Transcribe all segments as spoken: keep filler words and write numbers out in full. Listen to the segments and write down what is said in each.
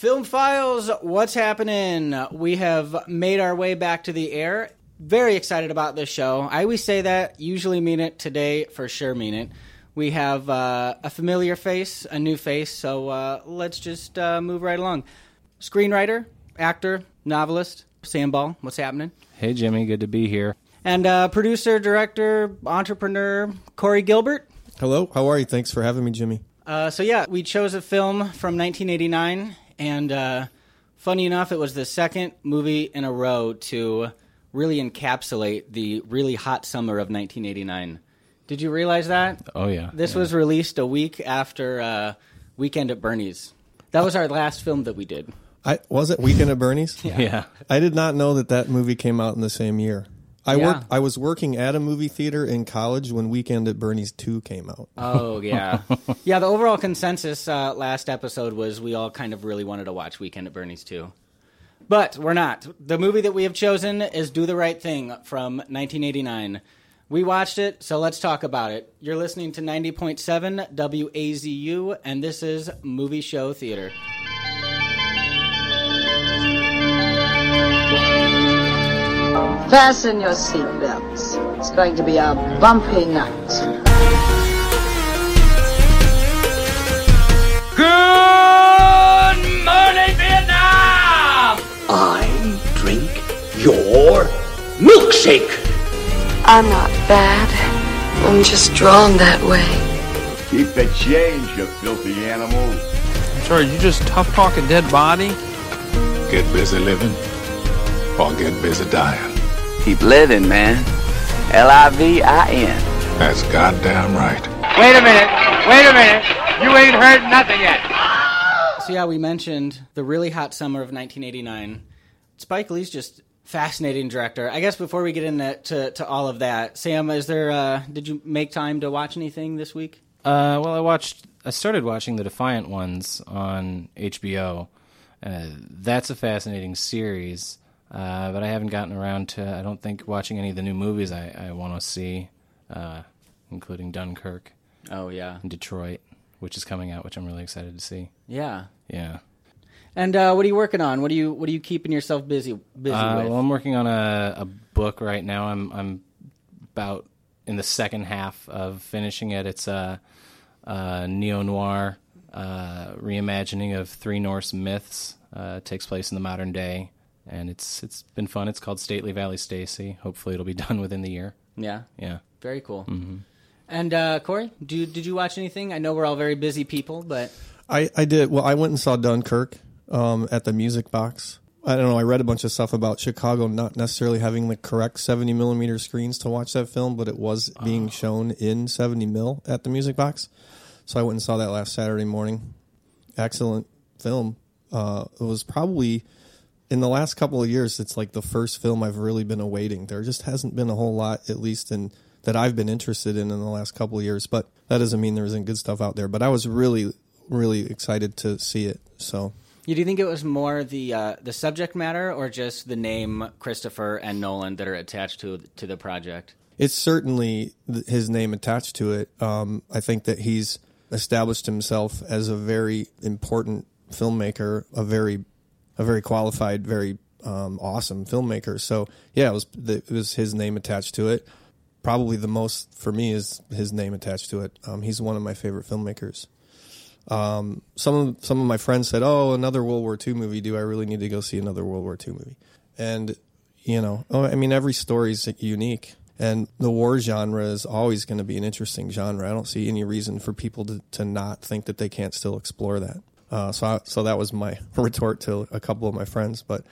Film Files, what's happening? We have made our way back to the air. Very excited about this show. I always say that, usually mean it. Today, for sure, mean it. We have uh, a familiar face, a new face, so uh, let's just uh, move right along. Screenwriter, actor, novelist, Sam Ball, what's happening? Hey, Jimmy, good to be here. And uh, producer, director, entrepreneur, Corey Gilbert. Hello, how are you? Thanks for having me, Jimmy. Uh, so yeah, we chose a film from nineteen eighty-nine. And uh, funny enough, it was the second movie in a row to really encapsulate the really hot summer of nineteen eighty-nine. Did you realize that? Oh, yeah. This yeah. was released a week after uh, Weekend at Bernie's. That was our last film that we did. I Was it Weekend at Bernie's? yeah. yeah. I did not know that that movie came out in the same year. I yeah. worked. I was working at a movie theater in college when Weekend at Bernie's two came out. Oh, yeah. yeah, the overall consensus uh, last episode was we all kind of really wanted to watch Weekend at Bernie's two. But we're not. The movie that we have chosen is Do the Right Thing from nineteen eighty-nine. We watched it, so let's talk about it. You're listening to ninety point seven W A Z U, and this is Movie Show Theater. Fasten your seatbelts. It's going to be a bumpy night. Good morning, Vietnam! I drink your milkshake. I'm not bad. I'm just drawn that way. Keep the change, you filthy animal. I'm sorry, you just tough-talk a dead body? Get busy living or get busy dying. Keep living, man. L I V I N. That's goddamn right. Wait a minute. Wait a minute. You ain't heard nothing yet. So yeah, we mentioned the really hot summer of nineteen eighty-nine. Spike Lee's just fascinating director. I guess before we get into to, to all of that, Sam, is there? Uh, did you make time to watch anything this week? Uh, well, I watched. I started watching The Defiant Ones on H B O. Uh, that's a fascinating series. Uh, but I haven't gotten around to, I don't think, watching any of the new movies I, I want to see, uh, including Dunkirk. Oh, yeah. And Detroit, which is coming out, which I'm really excited to see. Yeah. Yeah. And uh, what are you working on? What are you What are you keeping yourself busy busy uh, with? Well, I'm working on a, a book right now. I'm I'm about in the second half of finishing it. It's a, a neo-noir uh, reimagining of three Norse myths. Uh, it takes place in the modern day. And it's it's been fun. It's called Stately Valley Stacy. Hopefully it'll be done within the year. Yeah. Yeah. Very cool. Mm-hmm. And uh, Corey, do you, did you watch anything? I know we're all very busy people, but... I, I did. Well, I went and saw Dunkirk um, at the Music Box. I don't know. I read a bunch of stuff about Chicago not necessarily having the correct seventy millimeter screens to watch that film, but it was oh. being shown in seventy mil at the Music Box. So I went and saw that last Saturday morning. Excellent film. Uh, it was probably... In the last couple of years, it's like the first film I've really been awaiting. There just hasn't been a whole lot, at least in that I've been interested in in the last couple of years. But that doesn't mean there isn't good stuff out there. But I was really, really excited to see it. So, yeah, do you think it was more the uh, the subject matter or just the name Christopher and Nolan that are attached to to the project? It's certainly his name attached to it. Um, I think that he's established himself as a very important filmmaker, a very A very qualified, very um, awesome filmmaker. So yeah, it was the, it was his name attached to it. Probably the most for me is his name attached to it. Um, he's one of my favorite filmmakers. Um, some of some of my friends said, "Oh, another World War Two movie. Do I really need to go see another World War Two movie?" And you know, oh, I mean, every story is unique, and the war genre is always going to be an interesting genre. I don't see any reason for people to, to not think that they can't still explore that. Uh, so I, so that was my retort to a couple of my friends, but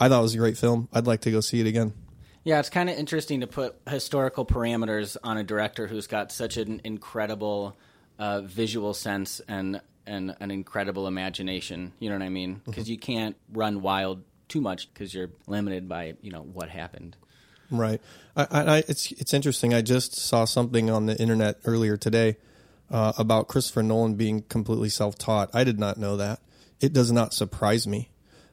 I thought it was a great film. I'd like to go see it again. Yeah, it's kind of interesting to put historical parameters on a director who's got such an incredible uh, visual sense and, and an incredible imagination. You know what I mean? Because mm-hmm. you can't run wild too much because you're limited by, you know, what happened. Right. I, I, it's, it's interesting. I just saw something on the internet earlier today Uh, about Christopher Nolan being completely self-taught. I did not know that. It does not surprise me,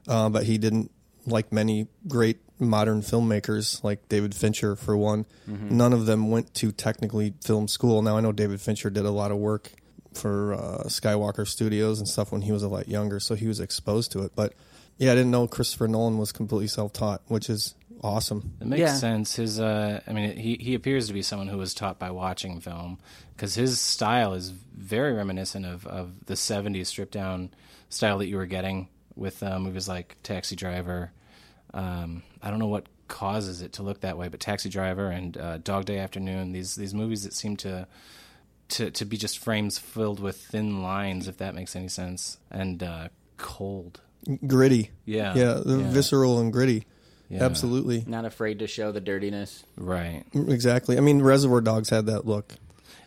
uh, but he didn't, like many great modern filmmakers, like David Fincher, for one, mm-hmm. none of them went to technically film school. Now, I know David Fincher did a lot of work for uh, Skywalker Studios and stuff when he was a lot younger, so he was exposed to it. But yeah, I didn't know Christopher Nolan was completely self-taught, which is awesome. It makes yeah. sense. His, uh, I mean, he he appears to be someone who was taught by watching film, because his style is very reminiscent of, of the seventies stripped-down style that you were getting with uh, movies like Taxi Driver. Um, I don't know what causes it to look that way, but Taxi Driver and uh, Dog Day Afternoon, these these movies that seem to, to to be just frames filled with thin lines, if that makes any sense, and uh, cold. Gritty. Yeah. Yeah, yeah. Visceral and gritty. Yeah. Absolutely. Not afraid to show the dirtiness. Right. Exactly. I mean, Reservoir Dogs had that look.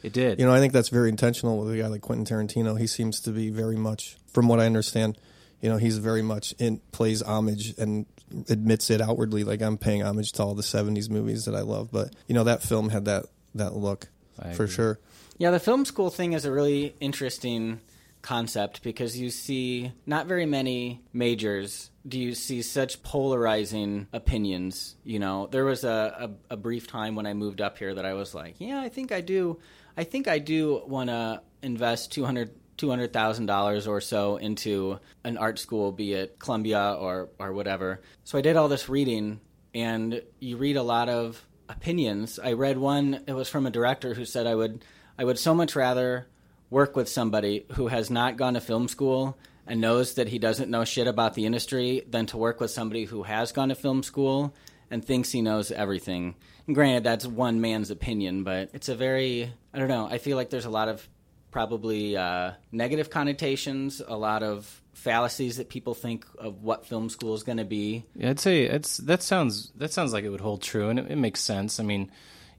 It did. You know, I think that's very intentional with a guy like Quentin Tarantino. He seems to be very much, from what I understand, you know, he's very much in, plays homage and admits it outwardly, like, I'm paying homage to all the seventies movies that I love. But, you know, that film had that, that look, I for agree. Sure. Yeah, the film school thing is a really interesting concept, because you see not very many majors do you see such polarizing opinions. You know, there was a, a, a brief time when I moved up here that I was like, yeah, I think I do. I think I do want to invest two hundred two hundred thousand dollars or so into an art school, be it Columbia or, or whatever. So I did all this reading, and you read a lot of opinions. I read one, it was from a director who said, I would, I would so much rather work with somebody who has not gone to film school and knows that he doesn't know shit about the industry than to work with somebody who has gone to film school and thinks he knows everything. And granted, that's one man's opinion, but it's a very, I don't know, I feel like there's a lot of probably uh, negative connotations, a lot of fallacies that people think of what film school is going to be. Yeah, I'd say it's that sounds that sounds like it would hold true, and it, it makes sense. I mean,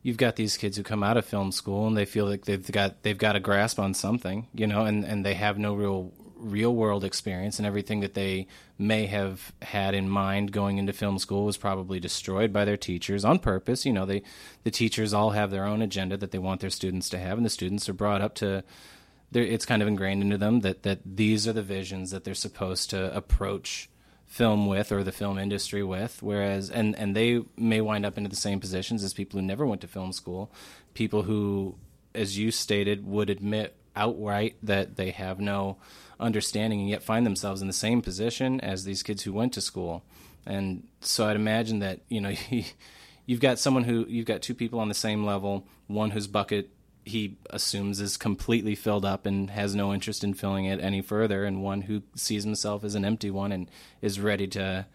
you've got these kids who come out of film school and they feel like they've got they've got a grasp on something, you know, and, and they have no real real world experience, and everything that they may have had in mind going into film school was probably destroyed by their teachers on purpose. You know, they the teachers all have their own agenda that they want their students to have, and the students are brought up to, it's kind of ingrained into them that, that these are the visions that they're supposed to approach film with, or the film industry with, whereas, and, and they may wind up into the same positions as people who never went to film school, people who, as you stated, would admit outright that they have no understanding and yet find themselves in the same position as these kids who went to school. And so I'd imagine that, you know, you've got someone who, you've got two people on the same level, one whose bucket he assumes is completely filled up and has no interest in filling it any further, and one who sees himself as an empty one and is ready to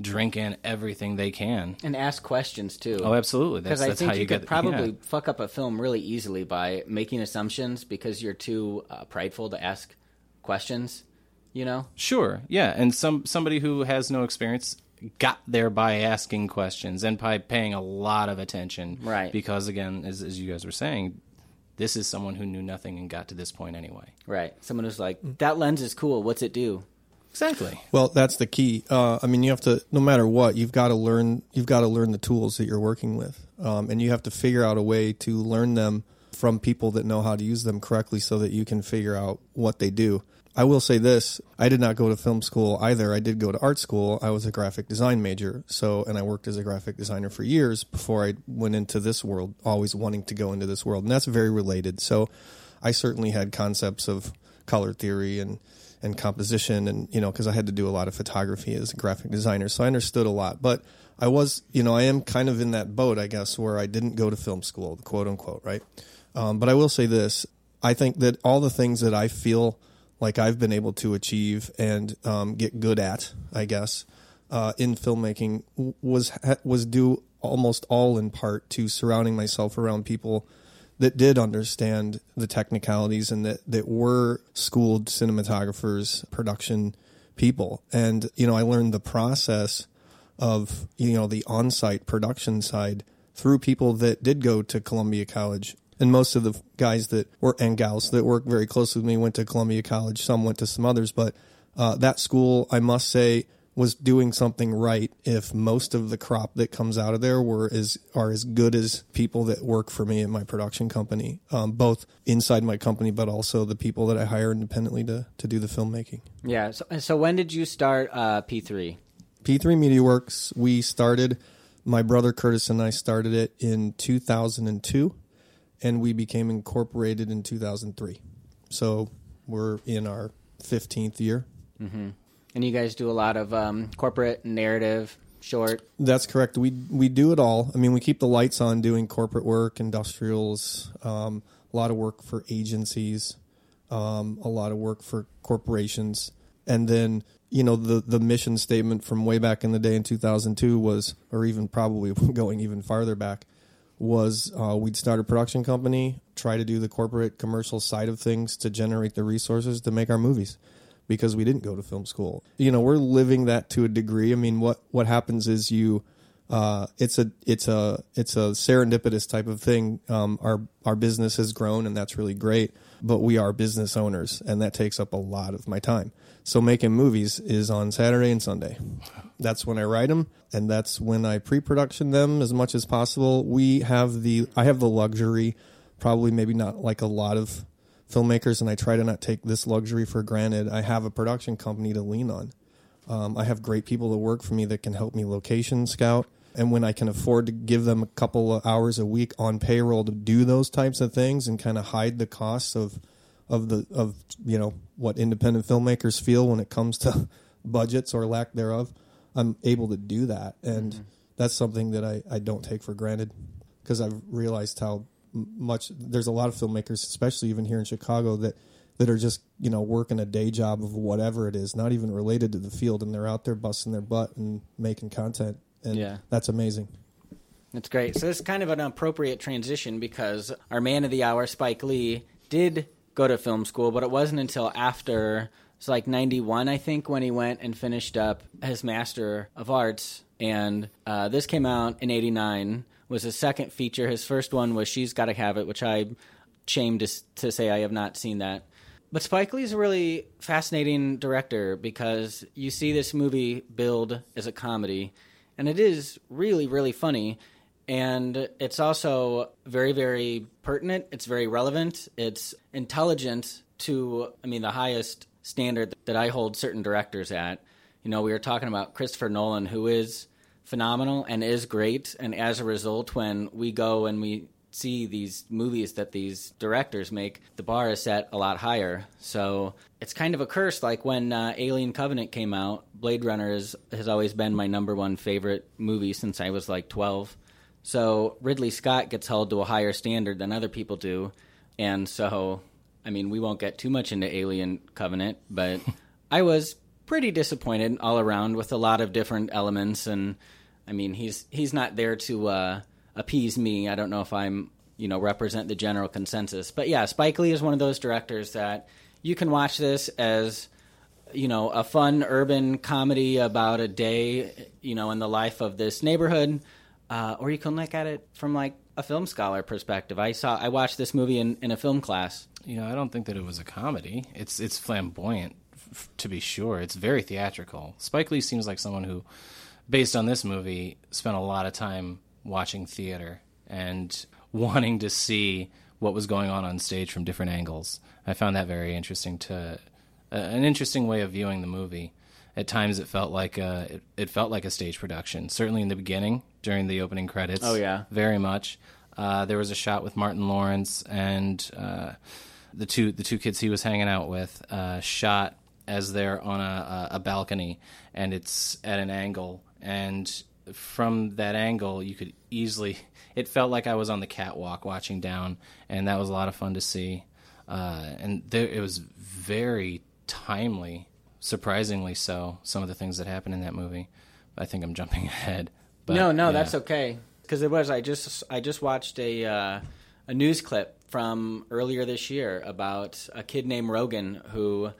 drink in everything they can. And ask questions, too. Oh, absolutely. Because I that's think how you, you could get, probably yeah. fuck up a film really easily by making assumptions because you're too uh, prideful to ask questions, you know? Sure, yeah. And some somebody who has no experience got there by asking questions and by paying a lot of attention. Right. Because, again, as, as you guys were saying, this is someone who knew nothing and got to this point anyway. Right. Someone who's like, that lens is cool. What's it do? Exactly. Well, that's the key. Uh, I mean, you have to, no matter what, you've got to learn, you've got to learn the tools that you're working with. Um, and you have to figure out a way to learn them from people that know how to use them correctly so that you can figure out what they do. I will say this. I did not go to film school either. I did go to art school. I was a graphic design major. So, and I worked as a graphic designer for years before I went into this world, always wanting to go into this world. And that's very related. So I certainly had concepts of color theory and, and composition and, you know, because I had to do a lot of photography as a graphic designer. So I understood a lot. But I was, you know, I am kind of in that boat, I guess, where I didn't go to film school, quote unquote, right? Um, but I will say this. I think that all the things that I feel like I've been able to achieve and um, get good at, I guess, uh, in filmmaking was was due almost all in part to surrounding myself around people that did understand the technicalities and that, that were schooled cinematographers, production people. And, you know, I learned the process of, you know, the on-site production side through people that did go to Columbia College. And most of the guys that were, and gals that work very closely with me went to Columbia College. Some went to some others. But uh, that school, I must say, was doing something right if most of the crop that comes out of there were as, are as good as people that work for me at my production company, um, both inside my company, but also the people that I hire independently to, to do the filmmaking. Yeah. So, so when did you start uh, P three? P three Media Works, we started, my brother Curtis and I started it in two thousand two. And we became incorporated in two thousand three. so we're in our fifteenth year. Mm-hmm. And you guys do a lot of um, corporate narrative, short. That's correct. We we do it all. I mean, we keep the lights on doing corporate work, industrials, um, a lot of work for agencies, um, a lot of work for corporations. And then, you know, the, the mission statement from way back in the day in two thousand two was, or even probably going even farther back, was uh, we'd start a production company, try to do the corporate commercial side of things to generate the resources to make our movies. Because we didn't go to film school. You know, we're living that to a degree. I mean, what, what happens is you, uh, it's a, it's a, it's a serendipitous type of thing. Um, our, our business has grown and that's really great, but we are business owners and that takes up a lot of my time. So making movies is on Saturday and Sunday. That's when I write them. And that's when I pre-production them as much as possible. We have the, I have the luxury, probably maybe not like a lot of filmmakers, and I try to not take this luxury for granted. I have a production company to lean on. Um, I have great people that work for me that can help me location scout. And when I can afford to give them a couple of hours a week on payroll to do those types of things and kind of hide the costs of, of the, of, you know, what independent filmmakers feel when it comes to budgets or lack thereof, I'm able to do that. And mm-hmm. that's something that I, I don't take for granted because I've realized how much there's a lot of filmmakers, especially even here in Chicago, that that are just, you know, working a day job of whatever it is, not even related to the field, and they're out there busting their butt and making content, and yeah. that's amazing. That's great. So this is kind of an appropriate transition because our man of the hour, Spike Lee, did go to film school, but it wasn't until after it's like ninety-one, I think, when he went and finished up his Master of Arts, and uh, this came out in eighty-nine. Was his second feature. His first one was She's Gotta Have It, which I'm ashamed to, to say I have not seen that. But Spike Lee's a really fascinating director because you see this movie build as a comedy, and it is really, really funny, and it's also very, very pertinent. It's very relevant. It's intelligent to, I mean, the highest standard that I hold certain directors at. You know, we were talking about Christopher Nolan, who is phenomenal and is great, and as a result, when we go and we see these movies that these directors make, the bar is set a lot higher. So it's kind of a curse. Like when uh, Alien Covenant came out, Blade Runner is, has always been my number one favorite movie since I was like twelve. So Ridley Scott gets held to a higher standard than other people do, and so, I mean, we won't get too much into Alien Covenant, but I was pretty disappointed all around with a lot of different elements, and I mean, he's he's not there to uh, appease me. I don't know if I'm, you know, represent the general consensus. But yeah, Spike Lee is one of those directors that you can watch this as, you know, a fun urban comedy about a day, you know, in the life of this neighborhood. Uh, or you can look at it from like a film scholar perspective. I saw I watched this movie in, in a film class. You know, I don't think that it was a comedy. It's it's flamboyant, f- to be sure. It's very theatrical. Spike Lee seems like someone who, based on this movie, spent a lot of time watching theater and wanting to see what was going on on stage from different angles. I found that very interesting, to uh, an interesting way of viewing the movie. At times, it felt like a it, it felt like a stage production. Certainly in the beginning, during the opening credits. Oh yeah, very much. Uh, there was a shot with Martin Lawrence and uh, the two the two kids he was hanging out with. Uh, shot as they're on a, a balcony, and it's at an angle. And from that angle, you could easily, it felt like I was on the catwalk watching down, and that was a lot of fun to see. Uh, and there, it was very timely, surprisingly so, some of the things that happened in that movie. I think I'm jumping ahead. But, no, no, yeah. That's okay. Because it was, I just I just watched a uh, a news clip from earlier this year about a kid named Rogan who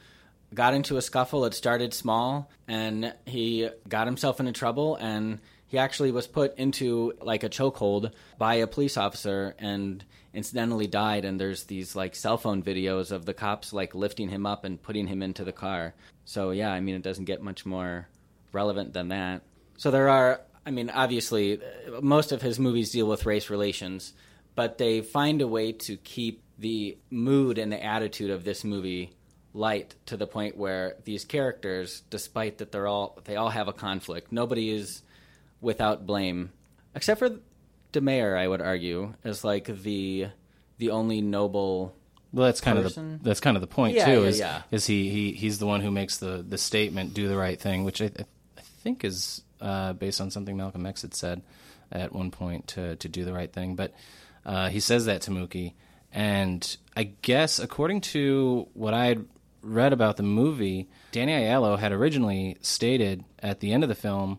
got into a scuffle. It started small, and he got himself into trouble, and he actually was put into, like, a chokehold by a police officer and incidentally died, and there's these, like, cell phone videos of the cops, like, lifting him up and putting him into the car. So, yeah, I mean, it doesn't get much more relevant than that. So there are, I mean, obviously, most of his movies deal with race relations, but they find a way to keep the mood and the attitude of this movie light to the point where these characters, despite that they're all they all have a conflict, nobody is without blame, except for Da Mayor, I would argue, as like the the only noble Well, that's kind person. of the that's kind of the point yeah, too. Yeah, is yeah. is he, he he's the one who makes the, the statement "Do the right thing," which I, I think is uh, based on something Malcolm X had said at one point to to do the right thing. But uh, he says that to Mookie, and I guess according to what I had read about the movie, Danny Aiello had originally stated at the end of the film.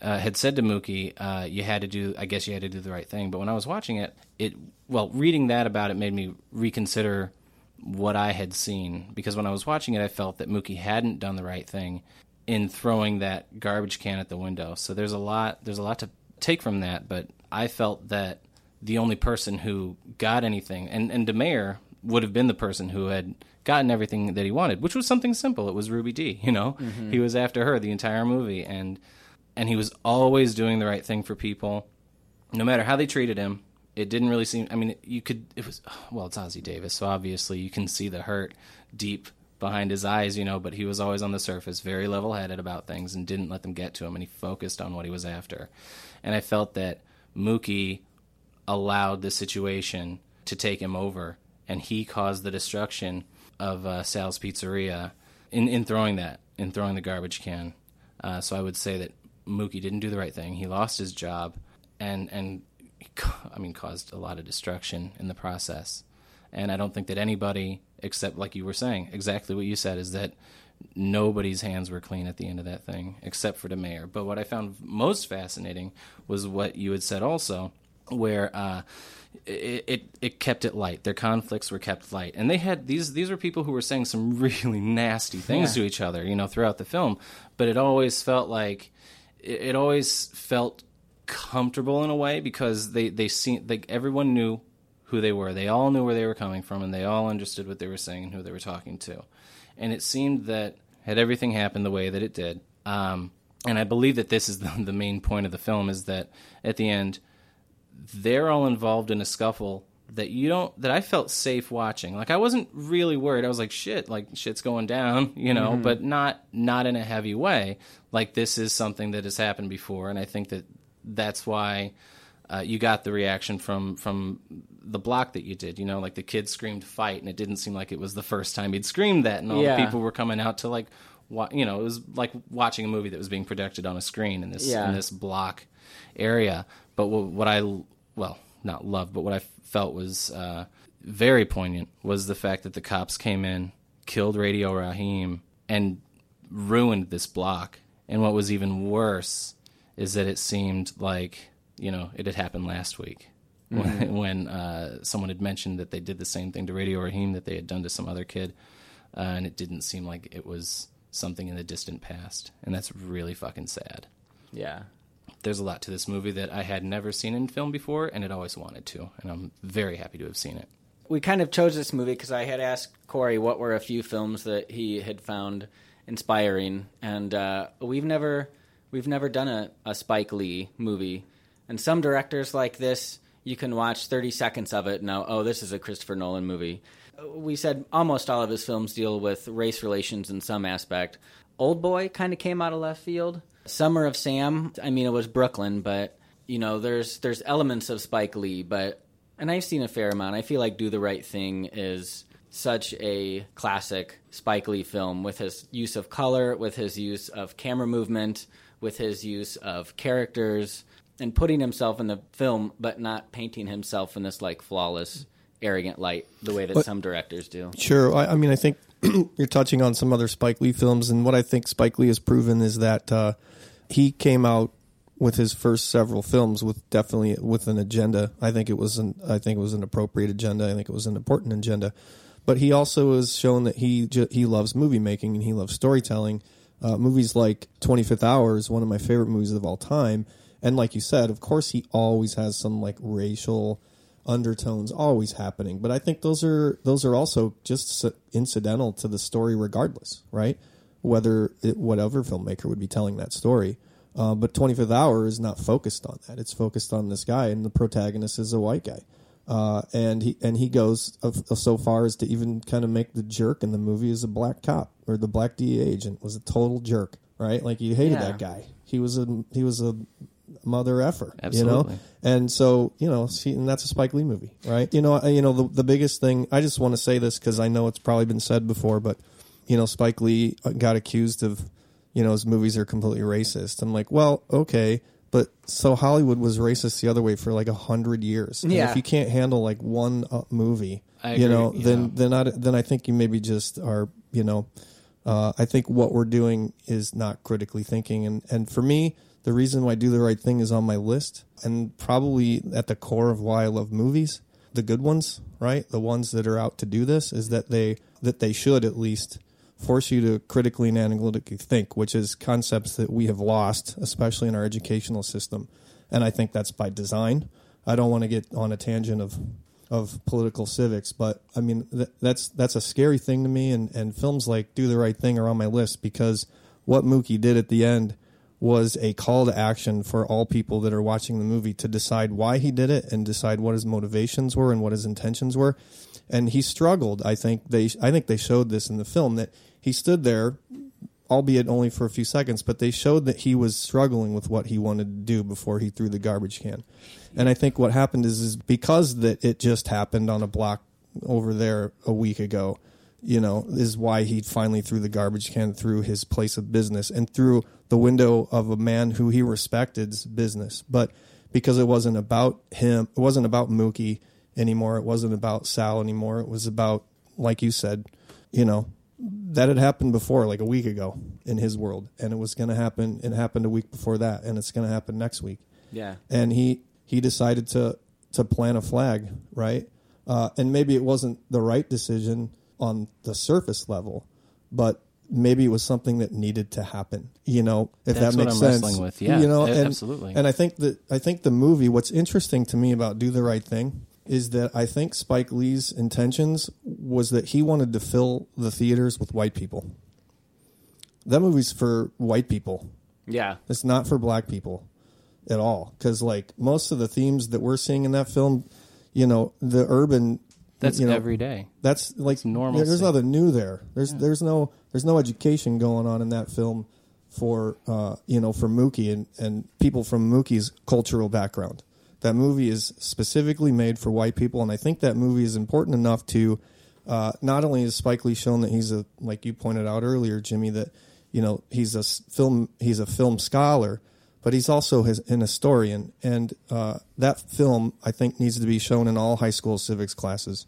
Uh, had said to Mookie, uh, you had to do, I guess you had to do the right thing. But when I was watching it, it, well, reading that about it made me reconsider what I had seen. Because when I was watching it, I felt that Mookie hadn't done the right thing in throwing that garbage can at the window. So there's a lot, there's a lot to take from that. But I felt that the only person who got anything, and, and Da Mayor would have been the person who had gotten everything that he wanted, which was something simple. It was Ruby Dee, you know? Mm-hmm. He was after her the entire movie, and... And he was always doing the right thing for people, no matter how they treated him. It didn't really seem... I mean, you could... It was... Well, it's Ozzie Davis, so obviously you can see the hurt deep behind his eyes, you know, but he was always on the surface, very level-headed about things and didn't let them get to him, and he focused on what he was after. And I felt that Mookie allowed the situation to take him over, and he caused the destruction of uh, Sal's Pizzeria in, in throwing that, in throwing the garbage can. Uh, so I would say that Mookie didn't do the right thing. He lost his job and, and I mean, caused a lot of destruction in the process. And I don't think that anybody, except like you were saying, exactly what you said, is that nobody's hands were clean at the end of that thing, except for Da Mayor. But what I found most fascinating was what you had said also, where uh, it, it it kept it light. Their conflicts were kept light. And they had these these were people who were saying some really nasty things yeah. to each other, you know, throughout the film. But it always felt like... It always felt comfortable in a way because they, they seemed like everyone knew who they were. They all knew where they were coming from, and they all understood what they were saying and who they were talking to. And it seemed that had everything happened the way that it did, um, and I believe that this is the, the main point of the film is that at the end they're all involved in a scuffle that you don't that I felt safe watching. Like I wasn't really worried. I was like, shit, like shit's going down, you know, mm-hmm. but not not in a heavy way. Like this is something that has happened before, and I think that that's why uh, you got the reaction from from the block that you did. You know, like the kid screamed "fight," and it didn't seem like it was the first time he'd screamed that, and all yeah. the people were coming out to like, wa- you know, it was like watching a movie that was being projected on a screen in this yeah. in this block area. But what, what I well. not love, but what I felt was uh, very poignant was the fact that the cops came in, killed Radio Raheem, and ruined this block. And what was even worse is that it seemed like, you know, it had happened last week when, mm-hmm. when uh, someone had mentioned that they did the same thing to Radio Raheem that they had done to some other kid, uh, and it didn't seem like it was something in the distant past. And that's really fucking sad. Yeah. There's a lot to this movie that I had never seen in film before, and it always wanted to, and I'm very happy to have seen it. We kind of chose this movie because I had asked Corey what were a few films that he had found inspiring, and uh, we've never we've never done a, a Spike Lee movie. And some directors like this, you can watch thirty seconds of it, and now, oh, this is a Christopher Nolan movie. We said almost all of his films deal with race relations in some aspect. Old Boy kind of came out of left field. Summer of Sam, I mean, it was Brooklyn, but, you know, there's there's elements of Spike Lee, but, and I've seen a fair amount. I feel like Do the Right Thing is such a classic Spike Lee film with his use of color, with his use of camera movement, with his use of characters, and putting himself in the film, but not painting himself in this, like, flawless, arrogant light the way that but, some directors do. Sure. I, I mean, I think you're touching on some other Spike Lee films, and what I think Spike Lee has proven is that uh, he came out with his first several films with definitely with an agenda. I think it was an I think it was an appropriate agenda. I think it was an important agenda. But he also has shown that he he loves movie making and he loves storytelling. Uh, movies like twenty-fifth hour is one of my favorite movies of all time. And like you said, of course, he always has some like racial undertones always happening, but I think those are those are also just incidental to the story, regardless, right? Whether it, whatever filmmaker would be telling that story, uh, but twenty-fifth hour is not focused on that. It's focused on this guy, and the protagonist is a white guy, uh, and he and he goes of, of so far as to even kind of make the jerk in the movie as a black cop or the black D E A agent was a total jerk, right? Like you hated yeah. that guy. He was a he was a mother effer. Absolutely. You know? And so, you know, see, and that's a Spike Lee movie, right? You know, I, you know, the, the biggest thing, I just want to say this because I know it's probably been said before, but, you know, Spike Lee got accused of, you know, his movies are completely racist. I'm like, well, okay, but so Hollywood was racist the other way for like a hundred years. Yeah. And if you can't handle like one uh, movie, I agree, you know, yeah. then then I, then I think you maybe just are, you know, uh, I think what we're doing is not critically thinking. And, and for me, the reason why Do the Right Thing is on my list, and probably at the core of why I love movies, the good ones, right? The ones that are out to do this, is that they that they should at least force you to critically and analytically think, which is concepts that we have lost, especially in our educational system. And I think that's by design. I don't want to get on a tangent of of political civics, but I mean, th- that's that's a scary thing to me. And, and films like Do the Right Thing are on my list because what Mookie did at the end was a call to action for all people that are watching the movie to decide why he did it and decide what his motivations were and what his intentions were. And he struggled. I think they I think they showed this in the film, that he stood there, albeit only for a few seconds, but they showed that he was struggling with what he wanted to do before he threw the garbage can. And I think what happened is, is because that it just happened on a block over there a week ago, you know, is why he finally threw the garbage can through his place of business and through the window of a man who he respected's business. But because it wasn't about him, it wasn't about Mookie anymore. It wasn't about Sal anymore. It was about, like you said, you know, that had happened before, like a week ago in his world. And it was going to happen. It happened a week before that. And it's going to happen next week. Yeah. And he, he decided to, to plant a flag. Right. Uh, and maybe it wasn't the right decision on the surface level, but maybe it was something that needed to happen, you know, if That's that makes what I'm sense. Wrestling with. Yeah, you know, and, absolutely. And I think that, I think the movie, what's interesting to me about Do the Right Thing is that I think Spike Lee's intentions was that he wanted to fill the theaters with white people. That movie's for white people. Yeah. It's not for black people at all. Because, like, most of the themes that we're seeing in that film, you know, the urban... That's you know, every day. That's, like, it's normal. There, there's nothing new there. There's yeah. there's no there's no education going on in that film for, uh, you know, for Mookie and, and people from Mookie's cultural background. That movie is specifically made for white people, and I think that movie is important enough to uh, not only is Spike Lee shown that he's a, like you pointed out earlier, Jimmy, that you know he's a film he's a film scholar, but he's also his, an historian, and uh, that film I think needs to be shown in all high school civics classes.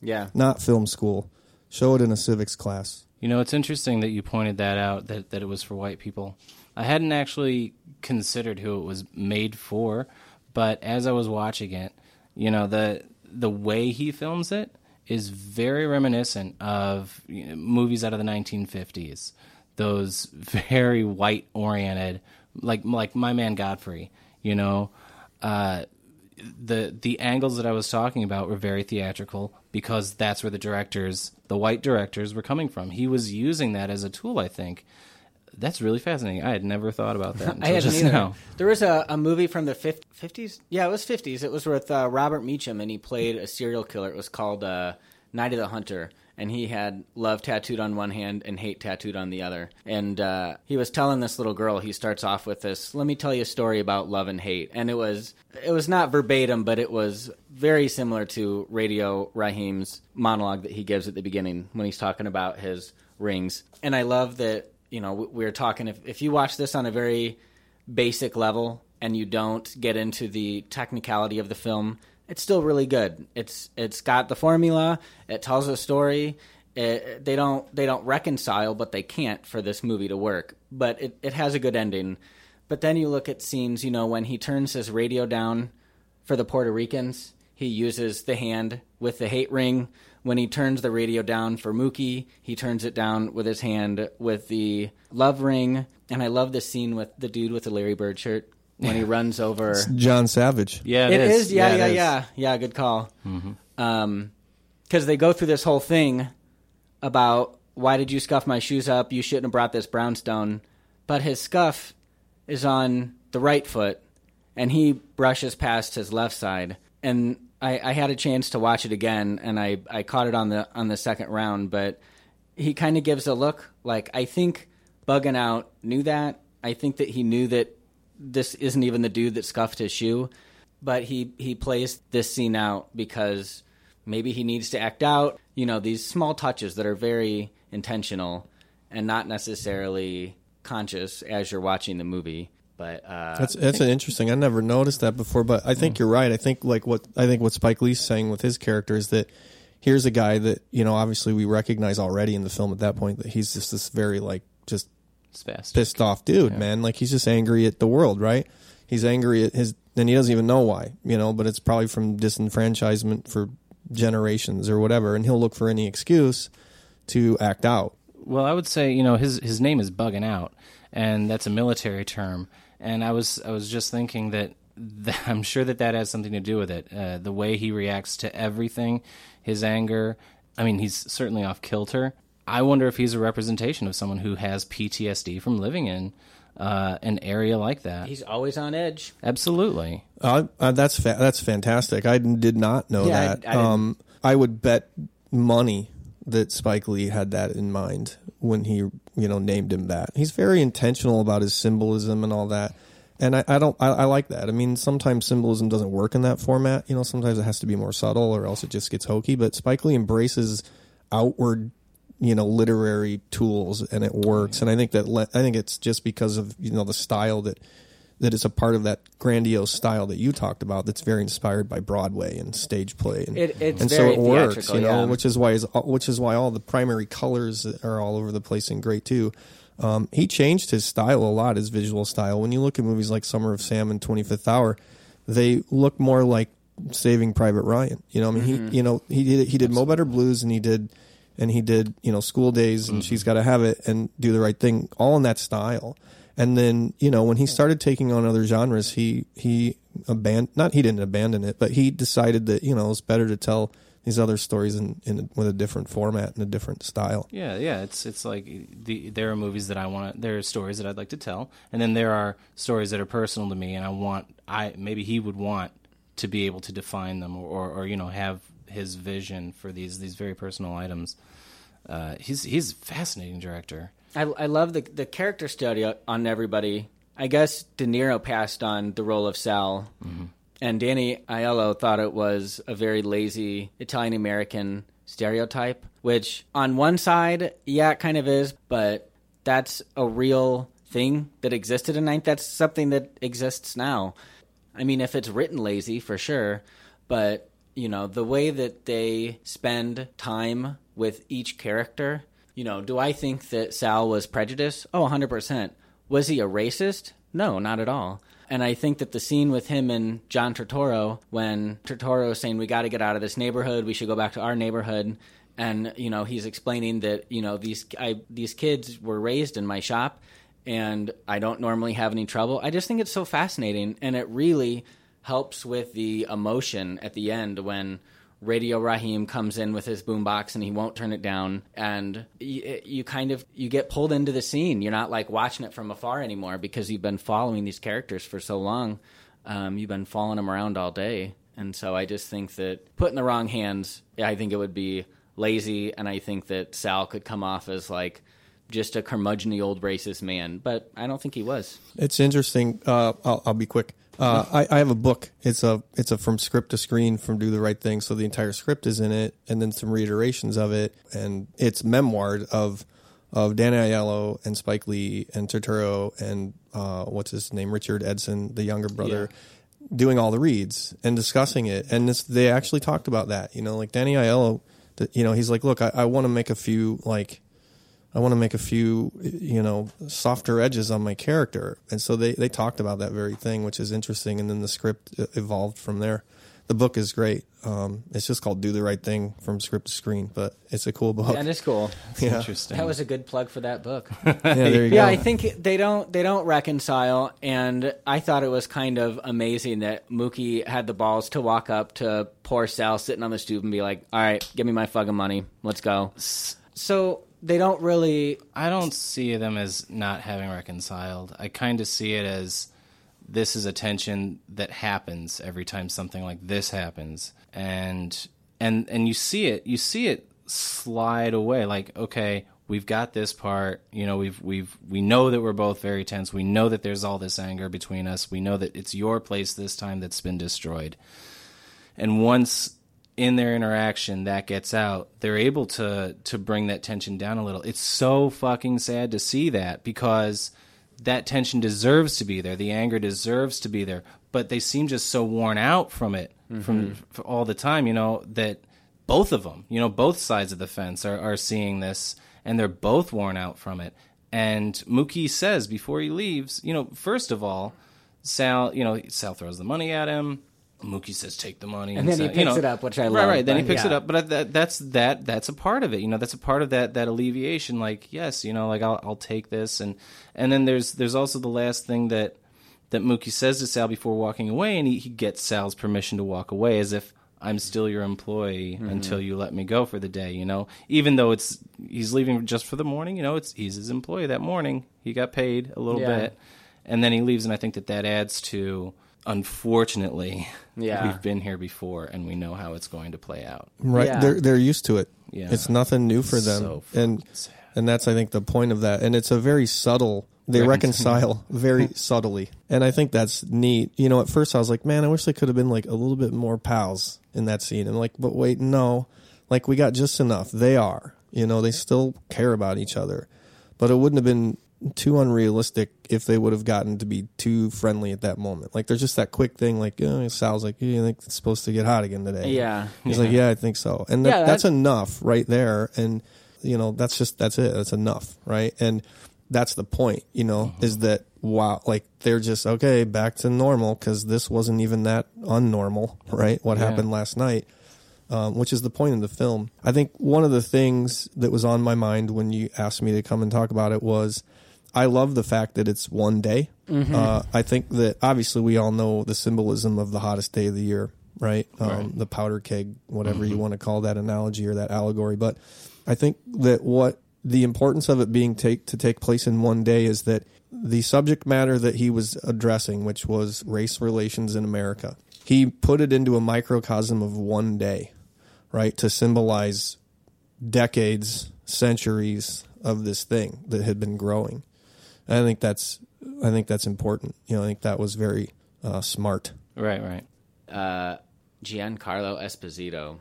Yeah, not film school. Show it in a civics class. You know, it's interesting that you pointed that out, that that it was for white people. I hadn't actually considered who it was made for. But as I was watching it, you know, the the way he films it is very reminiscent of you know, movies out of the nineteen fifties. Those very white-oriented, like like My Man Godfrey, you know. Uh, the the angles that I was talking about were very theatrical because that's where the directors, the white directors, were coming from. He was using that as a tool, I think. That's really fascinating. I had never thought about that until I just either. now. There was a, a movie from the fifties? Yeah, it was fifties. It was with uh, Robert Mitchum, and he played a serial killer. It was called uh, Night of the Hunter, and he had love tattooed on one hand and hate tattooed on the other. And uh, he was telling this little girl, he starts off with this, let me tell you a story about love and hate. And it was it was not verbatim, but it was very similar to Radio Raheem's monologue that he gives at the beginning when he's talking about his rings. And I love that. You know, we were talking, if, if you watch this on a very basic level and you don't get into the technicality of the film, it's still really good. It's It's got the formula. It tells a story. It, they don't they don't reconcile, but they can't for this movie to work. But it, it has a good ending. But then you look at scenes, you know, when he turns his radio down for the Puerto Ricans, he uses the hand with the hate ring. When he turns the radio down for Mookie, he turns it down with his hand with the love ring. And I love this scene with the dude with the Larry Bird shirt when he runs over. It's John Savage. Yeah, it, it is. is. Yeah, yeah, yeah, is. yeah. Yeah, good call. Mm-hmm. Um, because they go through this whole thing about, why did you scuff my shoes up? You shouldn't have brought this brownstone. But his scuff is on the right foot, and he brushes past his left side. And I, I had a chance to watch it again, and I, I caught it on the on the second round, but he kind of gives a look like, I think Buggin' Out knew that. I think that he knew that this isn't even the dude that scuffed his shoe, but he, he plays this scene out because maybe he needs to act out, you know, these small touches that are very intentional and not necessarily conscious as you're watching the movie. But uh, that's that's an interesting. I never noticed that before, but I think mm. you're right. I think like what I think what Spike Lee's saying with his character is that here's a guy that, you know, obviously we recognize already in the film at that point that he's just this very like just spastic, pissed off dude, yeah. man. Like he's just angry at the world, right? He's angry at his, and he doesn't even know why, you know. But it's probably from disenfranchisement for generations or whatever, and he'll look for any excuse to act out. Well, I would say, you know, his his name is Bugging Out, and that's a military term. And I was I was just thinking that, that I'm sure that that has something to do with it. Uh, the way he reacts to everything, his anger. I mean, he's certainly off kilter. I wonder if he's a representation of someone who has P T S D from living in uh, an area like that. He's always on edge. Absolutely. Uh, uh, that's fa- that's fantastic. I did not know yeah, that. I, I, um, I would bet money that Spike Lee had that in mind when he, you know, named him that. He's very intentional about his symbolism and all that. And I, I don't, I, I like that. I mean, sometimes symbolism doesn't work in that format. You know, sometimes it has to be more subtle or else it just gets hokey. But Spike Lee embraces outward, you know, literary tools and it works. And I think that, le- I think it's just because of, you know, the style that, that is a part of that grandiose style that you talked about that's very inspired by Broadway and stage play. And, it, it's and so it works, you know, yeah. which is why is which is why all the primary colors are all over the place and great, too. Um, he changed his style a lot, his visual style. When you look at movies like Summer of Sam and twenty-fifth hour, they look more like Saving Private Ryan. You know, I mean, mm-hmm. he, you know, he did, he did Mo Better Blues and he did and he did, you know, School Daze and mm-hmm. She's Gotta Have It and Do the Right Thing, all in that style. And then, you know, when he started taking on other genres, he he abandoned, not he didn't abandon it, but he decided that, you know, it's better to tell these other stories in, in with a different format and a different style. Yeah, yeah, it's it's like the, there are movies that I want to, there are stories that I'd like to tell, and then there are stories that are personal to me, and I want, I maybe he would want to be able to define them or, or, or you know, have his vision for these, these very personal items. Uh, he's he's a fascinating director. I, I love the the character study on everybody. I guess De Niro passed on the role of Sal, mm-hmm. and Danny Aiello thought it was a very lazy Italian-American stereotype, which on one side, yeah, it kind of is, but that's a real thing that existed in ninth. That's something that exists now. I mean, if it's written lazy, for sure, but, you know, the way that they spend time with each character. You know, do I think that Sal was prejudiced? Oh, one hundred percent. Was he a racist? No, not at all. And I think that the scene with him and John Turturro, when Turturro is saying, we got to get out of this neighborhood, we should go back to our neighborhood. And, you know, he's explaining that, you know, these I, these kids were raised in my shop and I don't normally have any trouble. I just think it's so fascinating. And it really helps with the emotion at the end when Radio Raheem comes in with his boombox and he won't turn it down, and you, you kind of you get pulled into the scene. You're not like watching it from afar anymore because you've been following these characters for so long. Um, you've been following them around all day, and so I just think that put in the wrong hands, I think it would be lazy, and I think that Sal could come off as like just a curmudgeonly old racist man, but I don't think he was. It's interesting. Uh, I'll, I'll be quick. Uh, I, I have a book. It's a it's a from script to screen from Do the Right Thing. So the entire script is in it, and then some reiterations of it. And it's memoir of of Danny Aiello and Spike Lee and Turturro and uh, what's his name, Richard Edson, the younger brother, yeah. doing all the reads and discussing it. And this, they actually talked about that. You know, like Danny Aiello, you know, he's like, look, I, I want to make a few like. I want to make a few, you know, softer edges on my character. And so they, they talked about that very thing, which is interesting. And then the script evolved from there. The book is great. Um, it's just called Do the Right Thing from Script to Screen, but it's a cool book. That is cool. That's yeah. interesting. That was a good plug for that book. yeah, there you go. Yeah, I think they don't they don't reconcile. And I thought it was kind of amazing that Mookie had the balls to walk up to poor Sal sitting on the stoop and be like, all right, give me my fucking money. Let's go. So... They don't really... I don't see them as not having reconciled. I kind of see it as this is a tension that happens every time something like this happens. And and and you see it you see it slide away. Like, okay, we've got this part, you know, we've, we've, we know that we're both very tense. We know that there's all this anger between us. We know that it's your place this time that's been destroyed. And once in their interaction that gets out, they're able to, to bring that tension down a little. It's so fucking sad to see that, because that tension deserves to be there. The anger deserves to be there, but they seem just so worn out from it, mm-hmm. from, from all the time, you know, that both of them, you know, both sides of the fence are, are seeing this, and they're both worn out from it. And Mookie says before he leaves, you know, first of all, Sal, you know, Sal throws the money at him. Mookie says, "Take the money," and, and then so, he picks you know, it up, which I love. Right, right. Then but, he picks yeah. it up, but that, that's that. That's a part of it, you know. That's a part of that that alleviation. Like, yes, you know, like I'll I'll take this, and and then there's there's also the last thing that that Mookie says to Sal before walking away, and he, he gets Sal's permission to walk away, as if I'm still your employee mm-hmm. until you let me go for the day, you know. Even though it's he's leaving just for the morning, you know, it's he's his employee that morning. He got paid a little yeah. bit, and then he leaves, and I think that that adds to. Unfortunately, yeah. we've been here before, and we know how it's going to play out. Right, yeah. they're they're used to it. Yeah. It's nothing new for them, so and sad. and that's I think the point of that. And it's a very subtle. They reconcile very subtly, and I think that's neat. You know, at first I was like, man, I wish they could have been like a little bit more pals in that scene. And like, but wait, no, like we got just enough. They are, you know, they still care about each other, but it wouldn't have been too unrealistic if they would have gotten to be too friendly at that moment. Like, there's just that quick thing, like, oh, Sal's like, you think it's supposed to get hot again today? Yeah. He's yeah. like, yeah, I think so. And that, yeah, that, that's enough right there. And, you know, that's just, that's it. That's enough, right? And that's the point, you know, mm-hmm. is that, wow, like, they're just, okay, back to normal, because this wasn't even that unnormal, right? What yeah. happened last night, um, which is the point of the film. I think one of the things that was on my mind when you asked me to come and talk about it was, I love the fact that it's one day. Mm-hmm. Uh, I think that obviously we all know the symbolism of the hottest day of the year, right? Um, right. The powder keg, whatever mm-hmm. you want to call that analogy or that allegory. But I think that what the importance of it being take to take place in one day is that the subject matter that he was addressing, which was race relations in America, he put it into a microcosm of one day, right? To symbolize decades, centuries of this thing that had been growing. I think that's, I think that's important. You know, I think that was very uh, smart. Right, right. Uh, Giancarlo Esposito,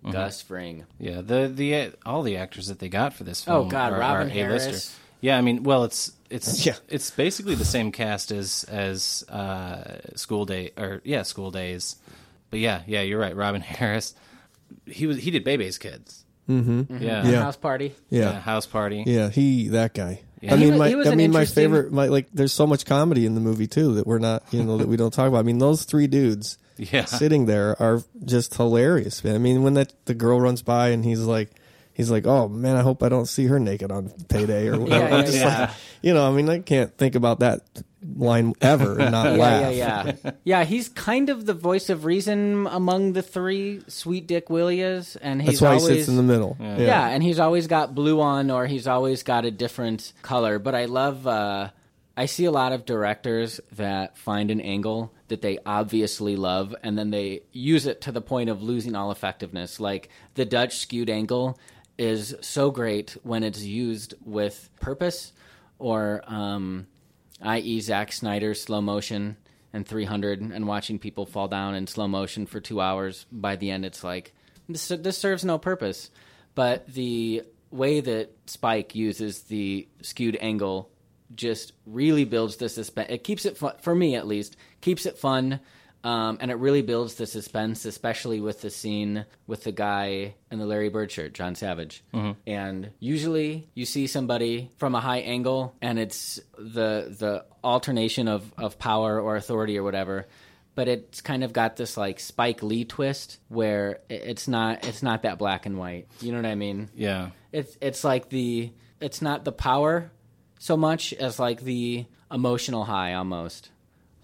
mm-hmm. Gus Fring. Yeah, the the all the actors that they got for this film. Oh God, are, Robin are Harris. A-lister. Yeah, I mean, well, it's it's yeah. it's basically the same cast as as uh, School Day or yeah, School Daze. But yeah, yeah, you're right. Robin Harris. He was he did Bebe's Kids. Mm-hmm. Mm-hmm. Yeah. yeah, House Party. Yeah. yeah, House Party. Yeah, he that guy. Yeah. I mean, my, I mean, my favorite, my, like, there's so much comedy in the movie too that we're not, you know, that we don't talk about. I mean, those three dudes yeah. sitting there are just hilarious, man. I mean, when that the girl runs by and he's like, he's like, oh man, I hope I don't see her naked on payday or whatever. yeah, yeah, just yeah. Like, you know, I mean, I can't think about that line ever and not yeah, laugh. Yeah, yeah, yeah. He's kind of the voice of reason among the three, Sweet Dick Willias, and he's that's why always, he sits in the middle. Yeah. Yeah. yeah, and he's always got blue on, or he's always got a different color. But I love. Uh, I see a lot of directors that find an angle that they obviously love, and then they use it to the point of losing all effectiveness. Like the Dutch skewed angle is so great when it's used with purpose, or. Um, that is. Zack Snyder's slow motion and three hundred and watching people fall down in slow motion for two hours. By the end, it's like, this, this serves no purpose. But the way that Spike uses the skewed angle just really builds the suspense. It keeps it, fun, for me at least, keeps it fun. Um, and it really builds the suspense, especially with the scene with the guy in the Larry Bird shirt, John Savage. Mm-hmm. And usually you see somebody from a high angle, and it's the the alternation of, of power or authority or whatever. But it's kind of got this like Spike Lee twist where it's not it's not that black and white. You know what I mean? Yeah. It's it's like the it's not the power so much as like the emotional high almost.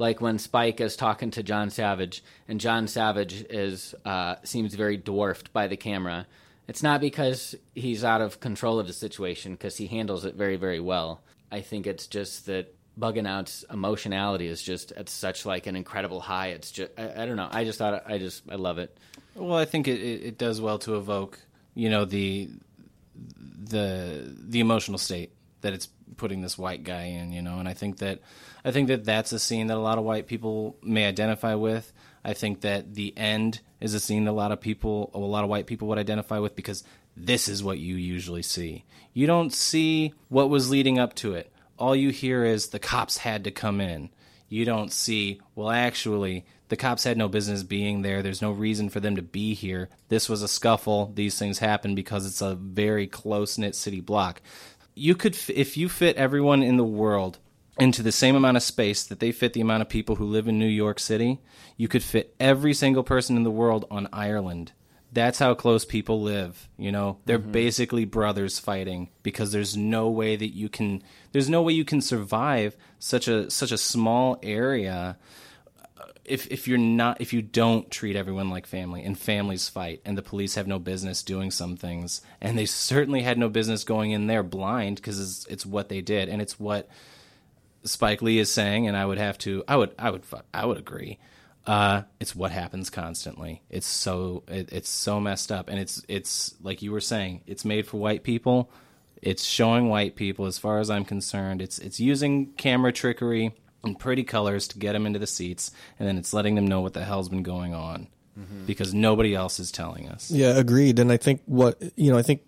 Like when Spike is talking to John Savage, and John Savage is uh, seems very dwarfed by the camera. It's not because he's out of control of the situation, because he handles it very, very well. I think it's just that bugging out's emotionality is just at such like an incredible high. It's just I, I don't know. I just thought I just I love it. Well, I think it, it does well to evoke you know the the the emotional state that it's putting this white guy in, you know. And I think that I think that that's a scene that a lot of white people may identify with. I think that the end is a scene that a lot of people, a lot of white people would identify with, because this is what you usually see. You don't see what was leading up to it. All you hear is the cops had to come in. You don't see, well, actually, the cops had no business being there. There's no reason for them to be here. This was a scuffle. These things happen because it's a very close-knit city block. You could, if you fit everyone in the world into the same amount of space that they fit the amount of people who live in New York City, you could fit every single person in the world on Ireland. That's how close people live, you know. They're mm-hmm. basically brothers fighting, because there's no way that you can there's no way you can survive such a such a small area if if you're not if you don't treat everyone like family, and families fight, and the police have no business doing some things, and they certainly had no business going in there blind, because it's, it's what they did, and it's what Spike Lee is saying, and I would have to I would I would I would agree. Uh, it's what happens constantly. It's so it, it's so messed up, and it's it's like you were saying, it's made for white people. It's showing white people, as far as I'm concerned. It's it's using camera trickery and pretty colors to get them into the seats, and then it's letting them know what the hell's been going on, mm-hmm. because nobody else is telling us. Yeah, agreed. And I think what you know, I think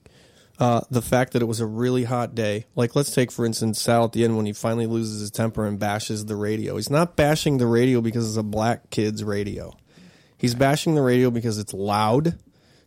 uh, the fact that it was a really hot day. Like, let's take for instance Sal at the end, when he finally loses his temper and bashes the radio. He's not bashing the radio because it's a black kid's radio. He's bashing the radio because it's loud.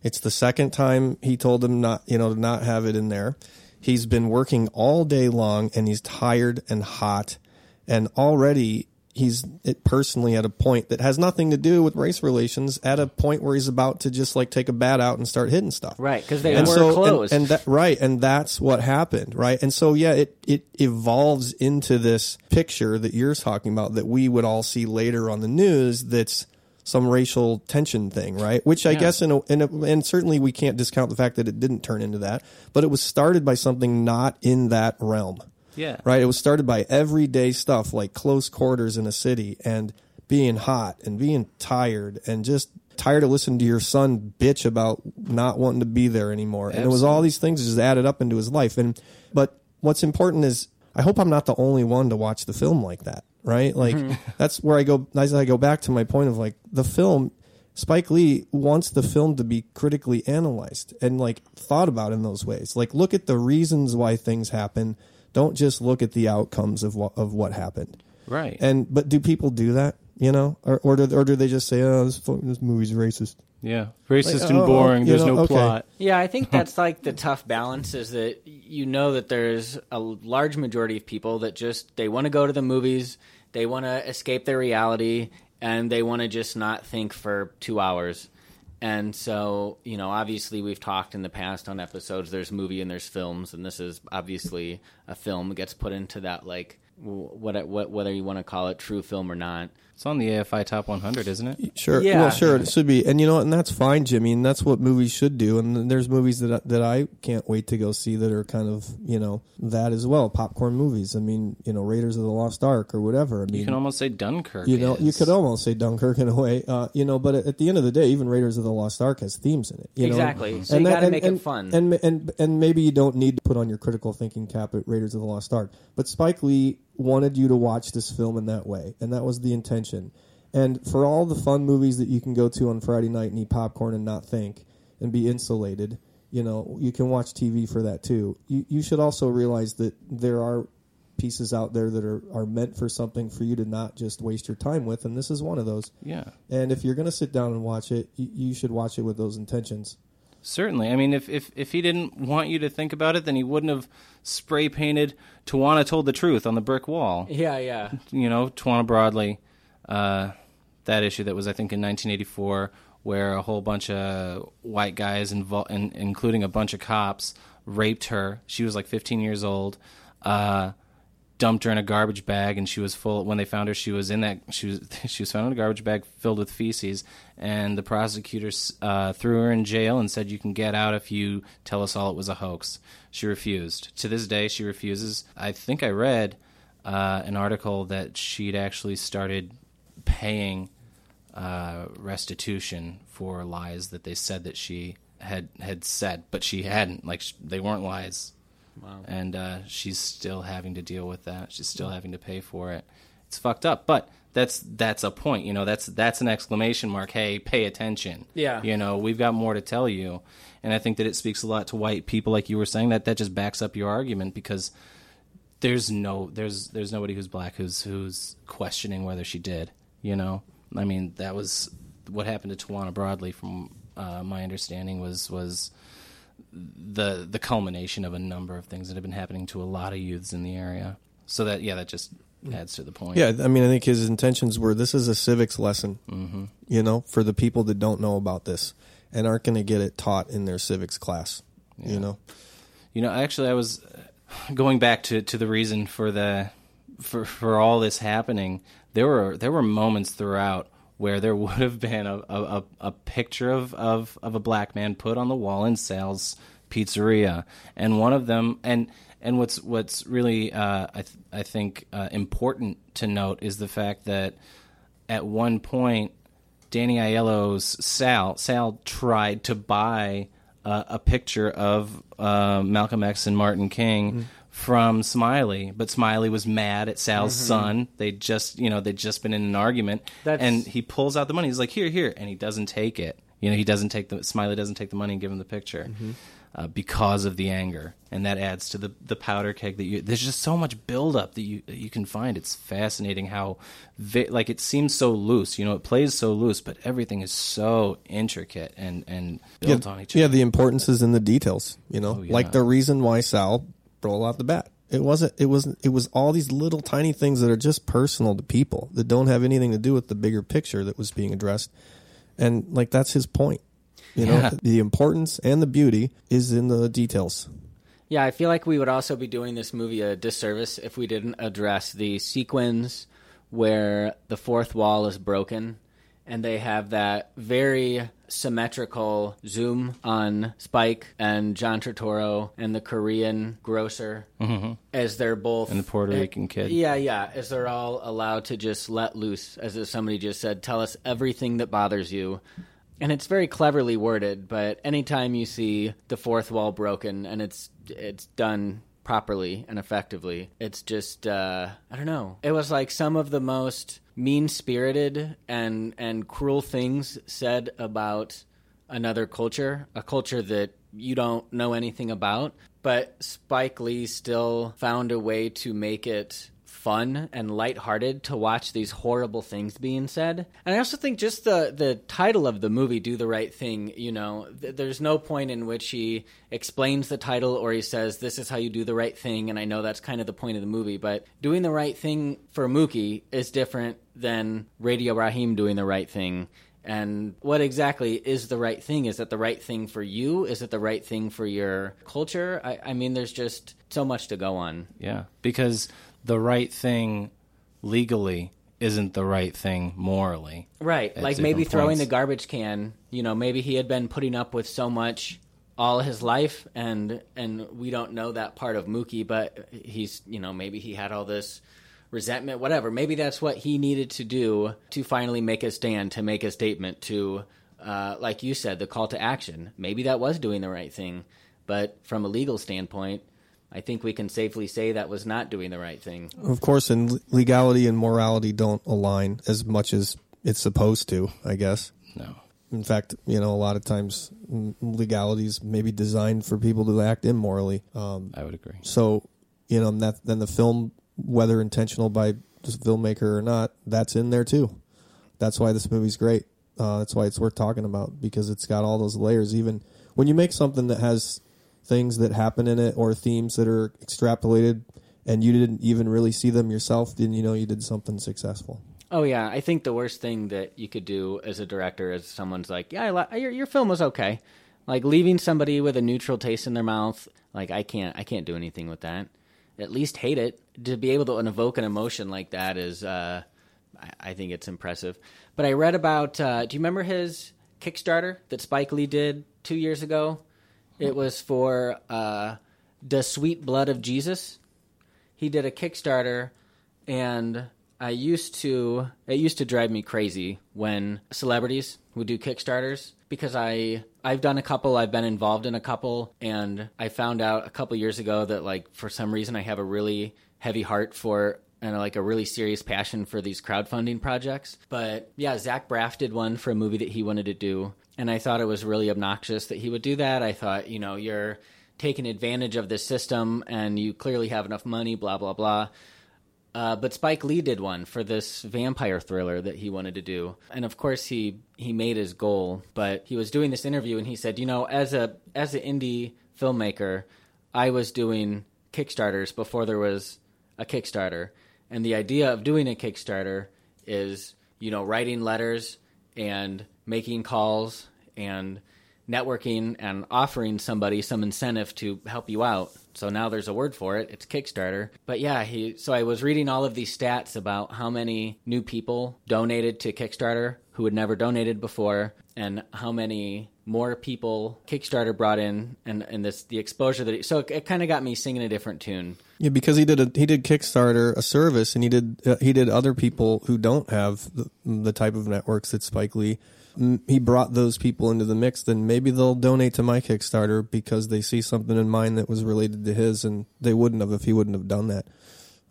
It's the second time he told him not, you know, to not have it in there. He's been working all day long, and he's tired and hot, and already he's it personally at a point that has nothing to do with race relations, at a point where he's about to just like take a bat out and start hitting stuff. Right. Cause they and were so, closed. And, and that, right. And that's what happened. Right. And so, yeah, it, it evolves into this picture that you're talking about that we would all see later on the news. That's some racial tension thing. Right. Which I yeah. guess, in a, in a, and certainly we can't discount the fact that it didn't turn into that, but it was started by something not in that realm. Yeah. Right. It was started by everyday stuff like close quarters in a city, and being hot, and being tired, and just tired of listening to your son bitch about not wanting to be there anymore. Absolutely. And it was all these things just added up into his life. And but what's important is, I hope I'm not the only one to watch the film like that. Right. Like that's where I go. I go back to my point of like the film. Spike Lee wants the film to be critically analyzed and like thought about in those ways. Like, look at the reasons why things happen. Don't just look at the outcomes of what, of what happened. Right. And but do people do that, you know? Or or do, or do they just say, oh, this, this movie's racist? Yeah. Racist like, and oh, boring. There's know, no okay. plot. Yeah, I think that's like the tough balance, is that you know that there's a large majority of people that just, they want to go to the movies, they want to escape their reality, and they want to just not think for two hours. And so, you know, obviously we've talked in the past on episodes, there's movie and there's films, and this is obviously a film that gets put into that, like, what, what, whether you want to call it true film or not. It's on the A F I Top one hundred, isn't it? Sure. Yeah. Well, sure, it should be. And, you know, and that's fine, Jimmy, and that's what movies should do. And there's movies that, that I can't wait to go see that are kind of, you know, that as well, popcorn movies. I mean, you know, Raiders of the Lost Ark or whatever. I mean, you can almost say Dunkirk You know, is. You could almost say Dunkirk in a way, uh, you know, but at the end of the day, even Raiders of the Lost Ark has themes in it. You exactly. Know? So and you got to make and, it fun. And, and, and, and maybe you don't need to put on your critical thinking cap at Raiders of the Lost Ark. But Spike Lee wanted you to watch this film in that way, and that was the intention. And for all the fun movies that you can go to on Friday night and eat popcorn and not think and be insulated, you know, you can watch T V for that too. You you should also realize that there are pieces out there that are, are meant for something for you to not just waste your time with, and this is one of those. Yeah. And if you're going to sit down and watch it, you, you should watch it with those intentions. Certainly. I mean, if, if if he didn't want you to think about it, then he wouldn't have spray painted "Tawana told the truth" on the brick wall. Yeah, yeah. You know, Tawana Broadley, uh, that issue that was, I think, in nineteen eighty-four, where a whole bunch of white guys, invo- in, including a bunch of cops, raped her. She was like fifteen years old, uh, dumped her in a garbage bag, and she was full. When they found her, she was in that she was she was found in a garbage bag filled with feces. And the prosecutors uh, threw her in jail and said, you can get out if you tell us all it was a hoax. She refused. To this day, she refuses. I think I read uh, an article that she'd actually started paying uh, restitution for lies that they said that she had had said, but she hadn't. Like, they weren't lies. Wow. And uh, she's still having to deal with that. She's still having to pay for it. It's fucked up, but that's that's a point. You know, that's that's an exclamation mark. Hey, pay attention. Yeah. You know, we've got more to tell you. And I think that it speaks a lot to white people, like you were saying, that that just backs up your argument, because there's no there's there's nobody who's black who's who's questioning whether she did. You know, I mean, that was what happened to Tawana Broadley, from uh, my understanding, was was the the culmination of a number of things that have been happening to a lot of youths in the area. So that, yeah, that just adds to the point. Yeah, I mean, I think his intentions were, this is a civics lesson, mm-hmm. you know, for the people that don't know about this and aren't going to get it taught in their civics class, yeah. you know. You know, actually, I was going back to, to the reason for the for for all this happening. There were there were moments throughout where there would have been a a, a picture of, of, of a black man put on the wall in Sal's Pizzeria, and one of them, and and what's what's really uh, I th- I think uh, important to note is the fact that at one point Danny Aiello's Sal Sal tried to buy uh, a picture of uh, Malcolm X and Martin King. Mm-hmm. From Smiley, but Smiley was mad at Sal's mm-hmm. son. They just, you know, they'd just been in an argument. That's... And he pulls out the money. He's like, here, here. And he doesn't take it. You know, he doesn't take the, Smiley doesn't take the money and give him the picture mm-hmm. uh, because of the anger. And that adds to the, the powder keg that you, there's just so much buildup that you, that you can find. It's fascinating how, vi- like, it seems so loose. You know, it plays so loose, but everything is so intricate and, and built yeah, on each yeah, other. Yeah, the importance is in the details, you know, oh, yeah. like the reason why Sal... roll out the bat. It wasn't. It wasn't. It was all these little tiny things that are just personal to people that don't have anything to do with the bigger picture that was being addressed, and like that's his point. You yeah. know, the importance and the beauty is in the details. Yeah, I feel like we would also be doing this movie a disservice if we didn't address the sequence where the fourth wall is broken, and they have that very symmetrical zoom on Spike and John Turturro and the Korean grocer mm-hmm. as they're both... And the Puerto Rican uh, kid. Yeah, yeah. As they're all allowed to just let loose, as if somebody just said, tell us everything that bothers you. And it's very cleverly worded, but anytime you see the fourth wall broken and it's it's done properly and effectively, it's just, uh, I don't know. It was like some of the most... mean-spirited and and cruel things said about another culture, a culture that you don't know anything about. But Spike Lee still found a way to make it fun and lighthearted to watch these horrible things being said. And I also think just the, the title of the movie, Do the Right Thing, you know, th- there's no point in which he explains the title or he says, this is how you do the right thing. And I know that's kind of the point of the movie, but doing the right thing for Mookie is different than Radio Raheem doing the right thing. And what exactly is the right thing? Is that the right thing for you? Is it the right thing for your culture? I, I mean, there's just so much to go on. Yeah, because... the right thing legally isn't the right thing morally. Right. Like maybe throwing the garbage can, you know, maybe he had been putting up with so much all his life, and and we don't know that part of Mookie, but he's, you know, maybe he had all this resentment, whatever. Maybe that's what he needed to do to finally make a stand, to make a statement, to, uh, like you said, the call to action. Maybe that was doing the right thing, but from a legal standpoint, I think we can safely say that was not doing the right thing. Of course, and legality and morality don't align as much as it's supposed to, I guess. No. In fact, you know, a lot of times legality is maybe designed for people to act immorally. Um, I would agree. So, you know, that, then the film, whether intentional by the filmmaker or not, that's in there too. That's why this movie's great. Uh, that's why it's worth talking about, because it's got all those layers. Even when you make something that has... things that happen in it or themes that are extrapolated and you didn't even really see them yourself, then you know you did something successful. Oh, yeah. I think the worst thing that you could do as a director is someone's like, yeah, I li- your, your film was okay. Like leaving somebody with a neutral taste in their mouth, like I can't I can't do anything with that. At least hate it. To be able to evoke an emotion like that is, uh, I-, I think it's impressive. But I read about, uh, do you remember his Kickstarter that Spike Lee did two years ago? It was for uh, The Sweet Blood of Jesus. He did a Kickstarter, and I used to, it used to drive me crazy when celebrities would do Kickstarters, because I, I've done a couple, I've been involved in a couple, and I found out a couple years ago that, like, for some reason I have a really heavy heart for, and like a really serious passion for these crowdfunding projects. But yeah, Zach Braff did one for a movie that he wanted to do, and I thought it was really obnoxious that he would do that. I thought, you know, you're taking advantage of this system and you clearly have enough money, blah, blah, blah. Uh, but Spike Lee did one for this vampire thriller that he wanted to do. And of course he, he made his goal, but he was doing this interview and he said, you know, as a, as an indie filmmaker, I was doing Kickstarters before there was a Kickstarter. And the idea of doing a Kickstarter is, you know, writing letters and making calls and networking and offering somebody some incentive to help you out. So now there's a word for it. It's Kickstarter. But yeah, he. So I was reading all of these stats about how many new people donated to Kickstarter who had never donated before, and how many more people Kickstarter brought in, and, and this the exposure that. He, so it, it kind of got me singing a different tune. Yeah, because he did a, he did Kickstarter, a service, and he did uh, he did other people who don't have the, the type of networks that Spike Lee. He brought those people into the mix, then maybe they'll donate to my Kickstarter because they see something in mine that was related to his, and they wouldn't have if he wouldn't have done that.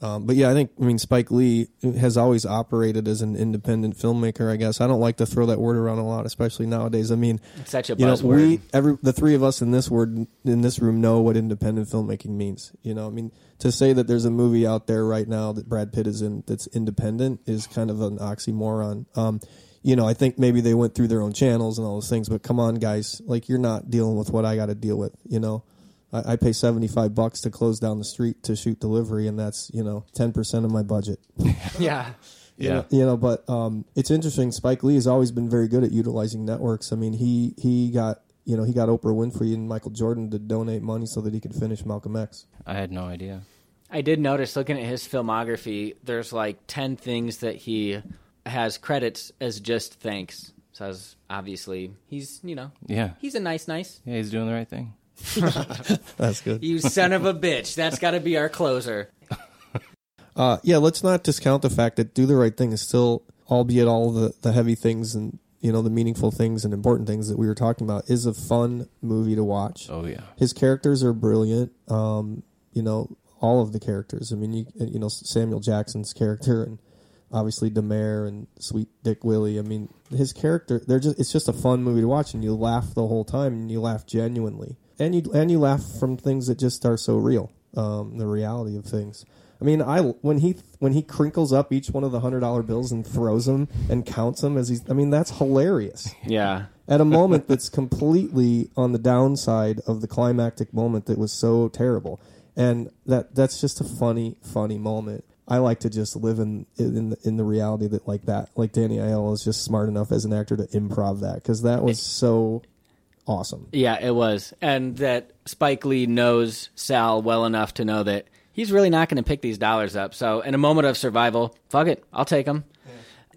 Um, but yeah, I think, I mean, Spike Lee has always operated as an independent filmmaker, I guess. I don't like to throw that word around a lot, especially nowadays. I mean, it's such a buzzword. You know, we, every, the three of us in this word, in this room know what independent filmmaking means. You know, I mean, to say that there's a movie out there right now that Brad Pitt is in that's independent is kind of an oxymoron. Um, You know, I think maybe they went through their own channels and all those things, but come on, guys. Like, you're not dealing with what I got to deal with, you know? I, I pay seventy-five bucks to close down the street to shoot delivery, and that's, you know, ten percent of my budget. Yeah. You yeah. Know, you know, but um, it's interesting. Spike Lee has always been very good at utilizing networks. I mean, he, he got... You know, he got Oprah Winfrey and Michael Jordan to donate money so that he could finish Malcolm X. I had no idea. I did notice, looking at his filmography, there's like ten things that he... has credits as just thanks. So I was, obviously he's, you know, yeah, he's a nice, nice. Yeah, he's doing the right thing. That's good. You son of a bitch. That's got to be our closer. Uh, yeah, let's not discount the fact that Do the Right Thing is still, albeit all the, the heavy things and, you know, the meaningful things and important things that we were talking about, is a fun movie to watch. Oh, yeah. His characters are brilliant. Um, you know, all of the characters. I mean, you, you know, Samuel Jackson's character and, obviously, Da Mayor and Sweet Dick Willie. I mean, his character, they're just, it's just a fun movie to watch, and you laugh the whole time, and you laugh genuinely. And you and you laugh from things that just are so real, um, the reality of things. I mean, I when he when he crinkles up each one of the one hundred dollar bills and throws them and counts them as he's... I mean, that's hilarious. Yeah. At a moment that's completely on the downside of the climactic moment that was so terrible. And that that's just a funny, funny moment. I like to just live in in the, in the reality that like that, like Danny Aiello is just smart enough as an actor to improv that, because that was so awesome. Yeah, it was. And that Spike Lee knows Sal well enough to know that he's really not going to pick these dollars up. So in a moment of survival, fuck it, I'll take them.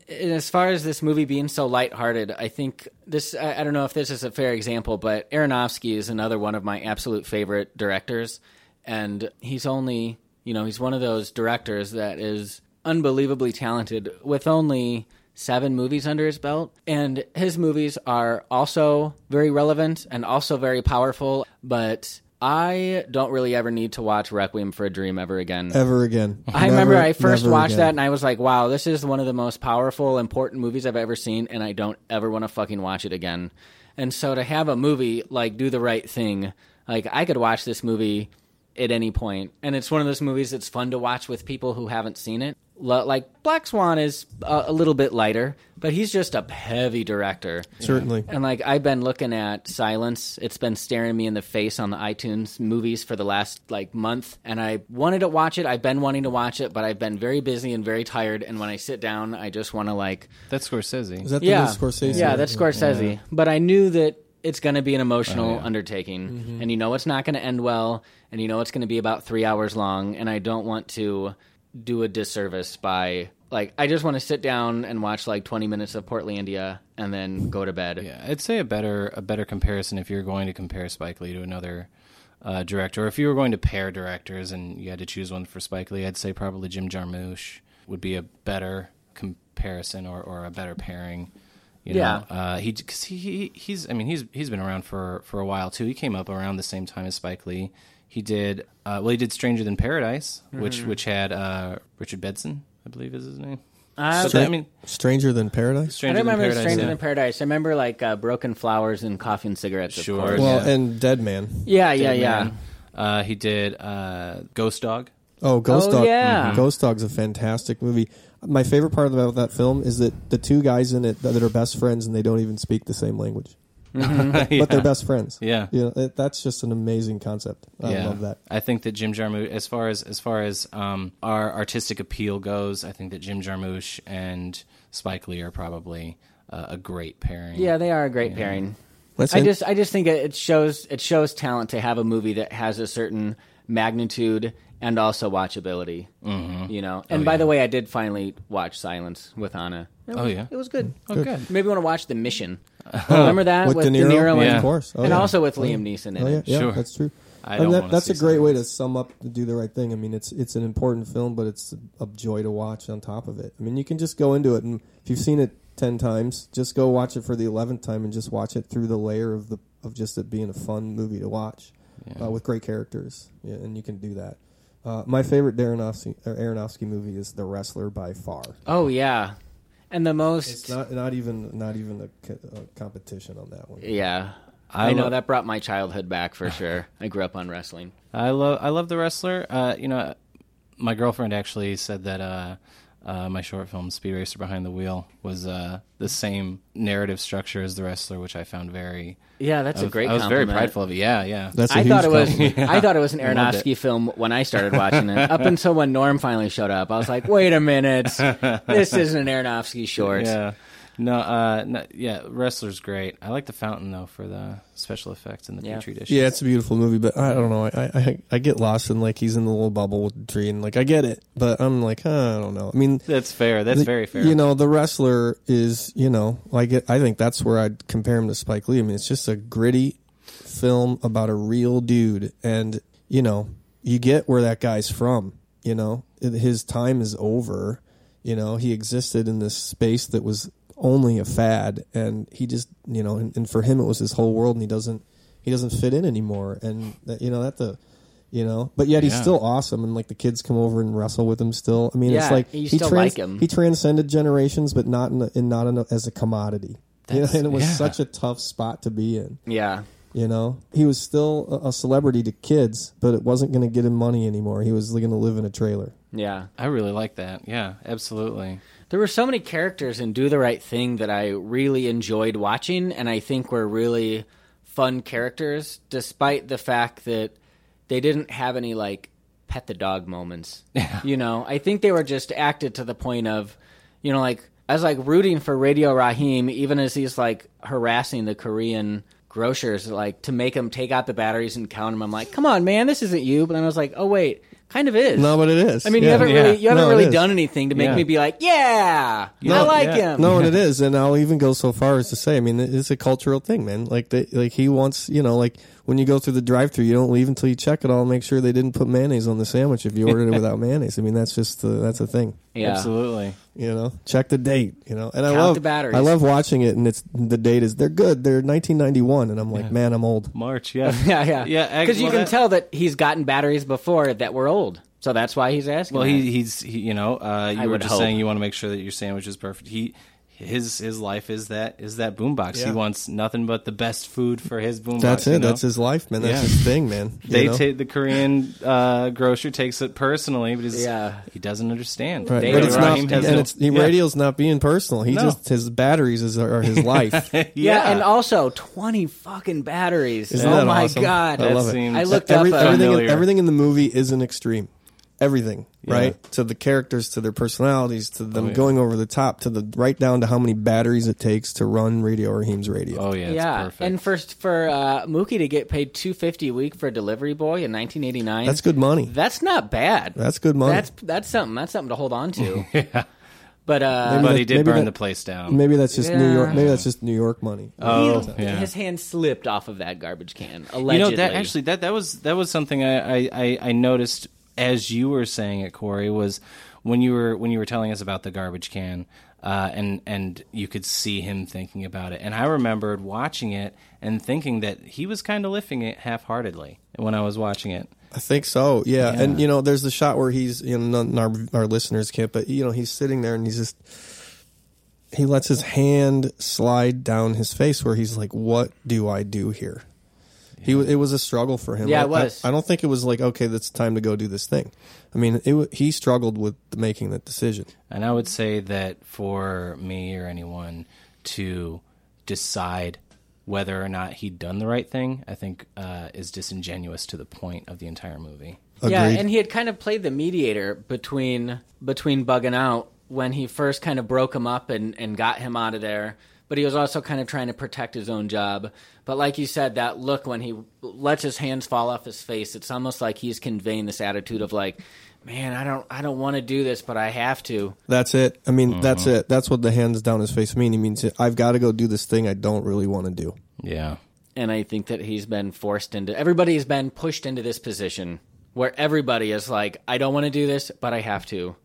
Yeah. And as far as this movie being so lighthearted, I think this, I, I don't know if this is a fair example, but Aronofsky is another one of my absolute favorite directors. And he's only... You know, he's one of those directors that is unbelievably talented with only seven movies under his belt. And his movies are also very relevant and also very powerful. But I don't really ever need to watch Requiem for a Dream ever again. Ever again. I never, remember I first watched again. That and I was like, wow, this is one of the most powerful, important movies I've ever seen. And I don't ever want to fucking watch it again. And so to have a movie like Do the Right Thing, like I could watch this movie at any point. And it's one of those movies that's fun to watch with people who haven't seen it. L- like Black Swan is a-, a little bit lighter, but he's just a heavy director. Certainly. And like I've been looking at Silence. It's been staring me in the face on the iTunes movies for the last like month. And I wanted to watch it. I've been wanting to watch it, but I've been very busy and very tired. And when I sit down, I just want to like... That's Scorsese. Is that the yeah. Scorsese? Yeah, that's Scorsese. Yeah. But I knew that it's going to be an emotional oh, yeah. undertaking, mm-hmm. and you know it's not going to end well, and you know it's going to be about three hours long, and I don't want to do a disservice by, like, I just want to sit down and watch, like, twenty minutes of Portlandia and then go to bed. Yeah, I'd say a better a better comparison if you're going to compare Spike Lee to another uh, director, or if you were going to pair directors and you had to choose one for Spike Lee, I'd say probably Jim Jarmusch. would be a better comparison or, or a better pairing. You yeah. know, uh, he, cause he, he, he's, I mean, he's, he's been around for, for a while too. He came up around the same time as Spike Lee. He did, uh, well, he did Stranger Than Paradise, mm-hmm. which, which had, uh, Richard Edson, I believe is his name. Uh, Stra- I mean, Stranger Than Paradise? Stranger I don't remember Than Paradise, Stranger yeah. Than Paradise. I remember like uh, Broken Flowers and Coffee and Cigarettes. Sure. Of course. Well, yeah. and Dead Man. Yeah, yeah, Dead yeah. Man. Uh, he did uh, Ghost Dog. Oh, Ghost oh, Dog. Yeah. Mm-hmm. Ghost Dog's a fantastic movie. My favorite part about that film is that the two guys in it that are best friends and they don't even speak the same language. Mm-hmm. but yeah. they're best friends. Yeah. You know, it, that's just an amazing concept. I yeah. love that. I think that Jim Jarmusch, as far as as far as um, our artistic appeal goes, I think that Jim Jarmusch and Spike Lee are probably uh, a great pairing. Yeah, they are a great yeah. pairing. Listen. I just I just think it shows it shows talent to have a movie that has a certain magnitude and also watchability. Mm-hmm. You know. And oh, by yeah. the way, I did finally watch Silence with Anna. It, oh yeah. It was good. Oh good. good. Maybe want to watch The Mission. Oh, remember that with, with De Niro, De Niro and, yeah. of course. Oh, and yeah. also with Liam Neeson in oh, yeah. it. Yeah, sure. That's true. I don't and that, that's a great way to sum up to Do the Right Thing. I mean, it's it's an important film, but it's a joy to watch on top of it. I mean, you can just go into it, and if you've seen it ten times, just go watch it for the eleventh time and just watch it through the layer of the of just it being a fun movie to watch yeah. uh, with great characters, yeah, and you can do that. Uh, my favorite Darren Aronofsky, Aronofsky movie is The Wrestler by far. Oh, yeah. And the most... It's not, not even not even a, a competition on that one. Yeah. I, I know, lo- that brought my childhood back for sure. I grew up on wrestling. I love I love The Wrestler. Uh, you know, my girlfriend actually said that uh, uh, my short film, Speed Racer Behind the Wheel, was uh, the same narrative structure as The Wrestler, which I found very... Yeah, that's was, a great I was compliment. Very prideful of it. Yeah, yeah. That's a I huge thought it was. yeah. I thought it was an Aronofsky film when I started watching it, up until when Norm finally showed up. I was like, wait a minute. This isn't an Aronofsky short. Yeah. No, uh, no, yeah, Wrestler's great. I like The Fountain, though, for the special effects and the yeah. Petri dish. Yeah, it's a beautiful movie, but I don't know. I, I I get lost in, like, he's in the little bubble with the tree, and, like, I get it, but I'm like, huh, I don't know. I mean... That's fair. That's the, very fair. You know, The Wrestler is, you know, like, it, I think that's where I'd compare him to Spike Lee. I mean, it's just a gritty film about a real dude, and, you know, you get where that guy's from, you know? His time is over, you know? He existed in this space that was... only a fad, and he just, you know, and, and for him it was his whole world, and he doesn't he doesn't fit in anymore, and that, you know, that the you know but yet he's yeah. still awesome, and like the kids come over and wrestle with him still. I mean yeah, it's like you he still trans- like him. He transcended generations, but not in, a, in not in a, as a commodity, you know, and it was yeah. such a tough spot to be in. Yeah. You know, he was still a celebrity to kids, but it wasn't going to get him money anymore. He was going to live in a trailer. Yeah. I really like that. Yeah, absolutely. There were so many characters in Do the Right Thing that I really enjoyed watching, and I think were really fun characters, despite the fact that they didn't have any, like, pet the dog moments. Yeah. You know, I think they were just acted to the point of, you know, like, I was, like, rooting for Radio Raheem, even as he's, like, harassing the Korean... grocers, like, to make them take out the batteries and count them. I'm like, come on, man, this isn't you. But then I was like, oh wait, kind of is. No, but it is. I mean, yeah. you haven't yeah. really, you haven't no, really done anything to make yeah. me be like, yeah, no, I like yeah. him. No, and it is. And I'll even go so far as to say, I mean, it's a cultural thing, man. Like, they, like he wants, you know, like when you go through the drive-thru, you don't leave until you check it all and make sure they didn't put mayonnaise on the sandwich if you ordered it without mayonnaise. I mean, that's just uh, that's a thing. Yeah, absolutely. You know, check the date, you know, and Count I love, the batteries. I love watching it. And it's, the date is, they're good. They're nineteen ninety-one. And I'm like, yeah. man, I'm old. March. Yeah. yeah. Yeah. Yeah. Cause well, you can that, tell that he's gotten batteries before that were old. So that's why he's asking. Well, he, he's, he, you know, uh, you I were just hope. saying you want to make sure that your sandwich is perfect. He, his, his life is that, is that boombox. Yeah. He wants nothing but the best food for his boombox. That's it. You know? That's his life, man. That's yeah. his thing, man. You they take the Korean uh, grocer takes it personally, but yeah. he doesn't understand. Right. But it's not, and no, it's, he yeah. radio's not being personal. He no. just, his batteries is, are his life. yeah. yeah. And also twenty fucking batteries. Isn't oh that my awesome? God. I love it. I looked Every, up everything, in, everything in the movie is an extreme. Everything, right? Yeah. To the characters, to their personalities, to them oh, yeah. going over the top, to the right down to how many batteries it takes to run Radio Raheem's radio. Oh yeah, yeah. Perfect. And first for uh, Mookie to get paid two fifty a week for a delivery boy in nineteen eighty nine. That's good money. That's not bad. That's good money. That's that's something. That's something to hold on to. yeah. But uh, but he did maybe burn that, the place down. Maybe that's just yeah. New York. Maybe that's just New York money. Oh, he, yeah. his hand slipped off of that garbage can. Allegedly, you know, that actually that, that was that was something I I, I, I noticed. As you were saying it, Corey, was when you were when you were telling us about the garbage can, uh, and and you could see him thinking about it, and I remembered watching it and thinking that he was kind of lifting it half-heartedly when I was watching it. I think so, yeah. yeah. And you know, there's the shot where he's, you know, none, our our listeners can't, but you know, he's sitting there and he's just he lets his hand slide down his face where he's like, "What do I do here?" He, it was a struggle for him. Yeah, I, it was. I, I don't think it was like, okay, that's time to go do this thing. I mean, it, he struggled with making that decision. And I would say that for me or anyone to decide whether or not he'd done the right thing, I think uh, is disingenuous to the point of the entire movie. Agreed. Yeah, and he had kind of played the mediator between between bugging out when he first kind of broke him up and, and got him out of there. But he was also kind of trying to protect his own job. But like you said, that look when he lets his hands fall off his face, it's almost like he's conveying this attitude of like, man, I don't I don't want to do this, but I have to. That's it. I mean, mm-hmm. that's it. That's what the hands down his face mean. He means I've got to go do this thing I don't really want to do. Yeah. And I think that he's been forced into – everybody's been pushed into this position where everybody is like, I don't want to do this, but I have to.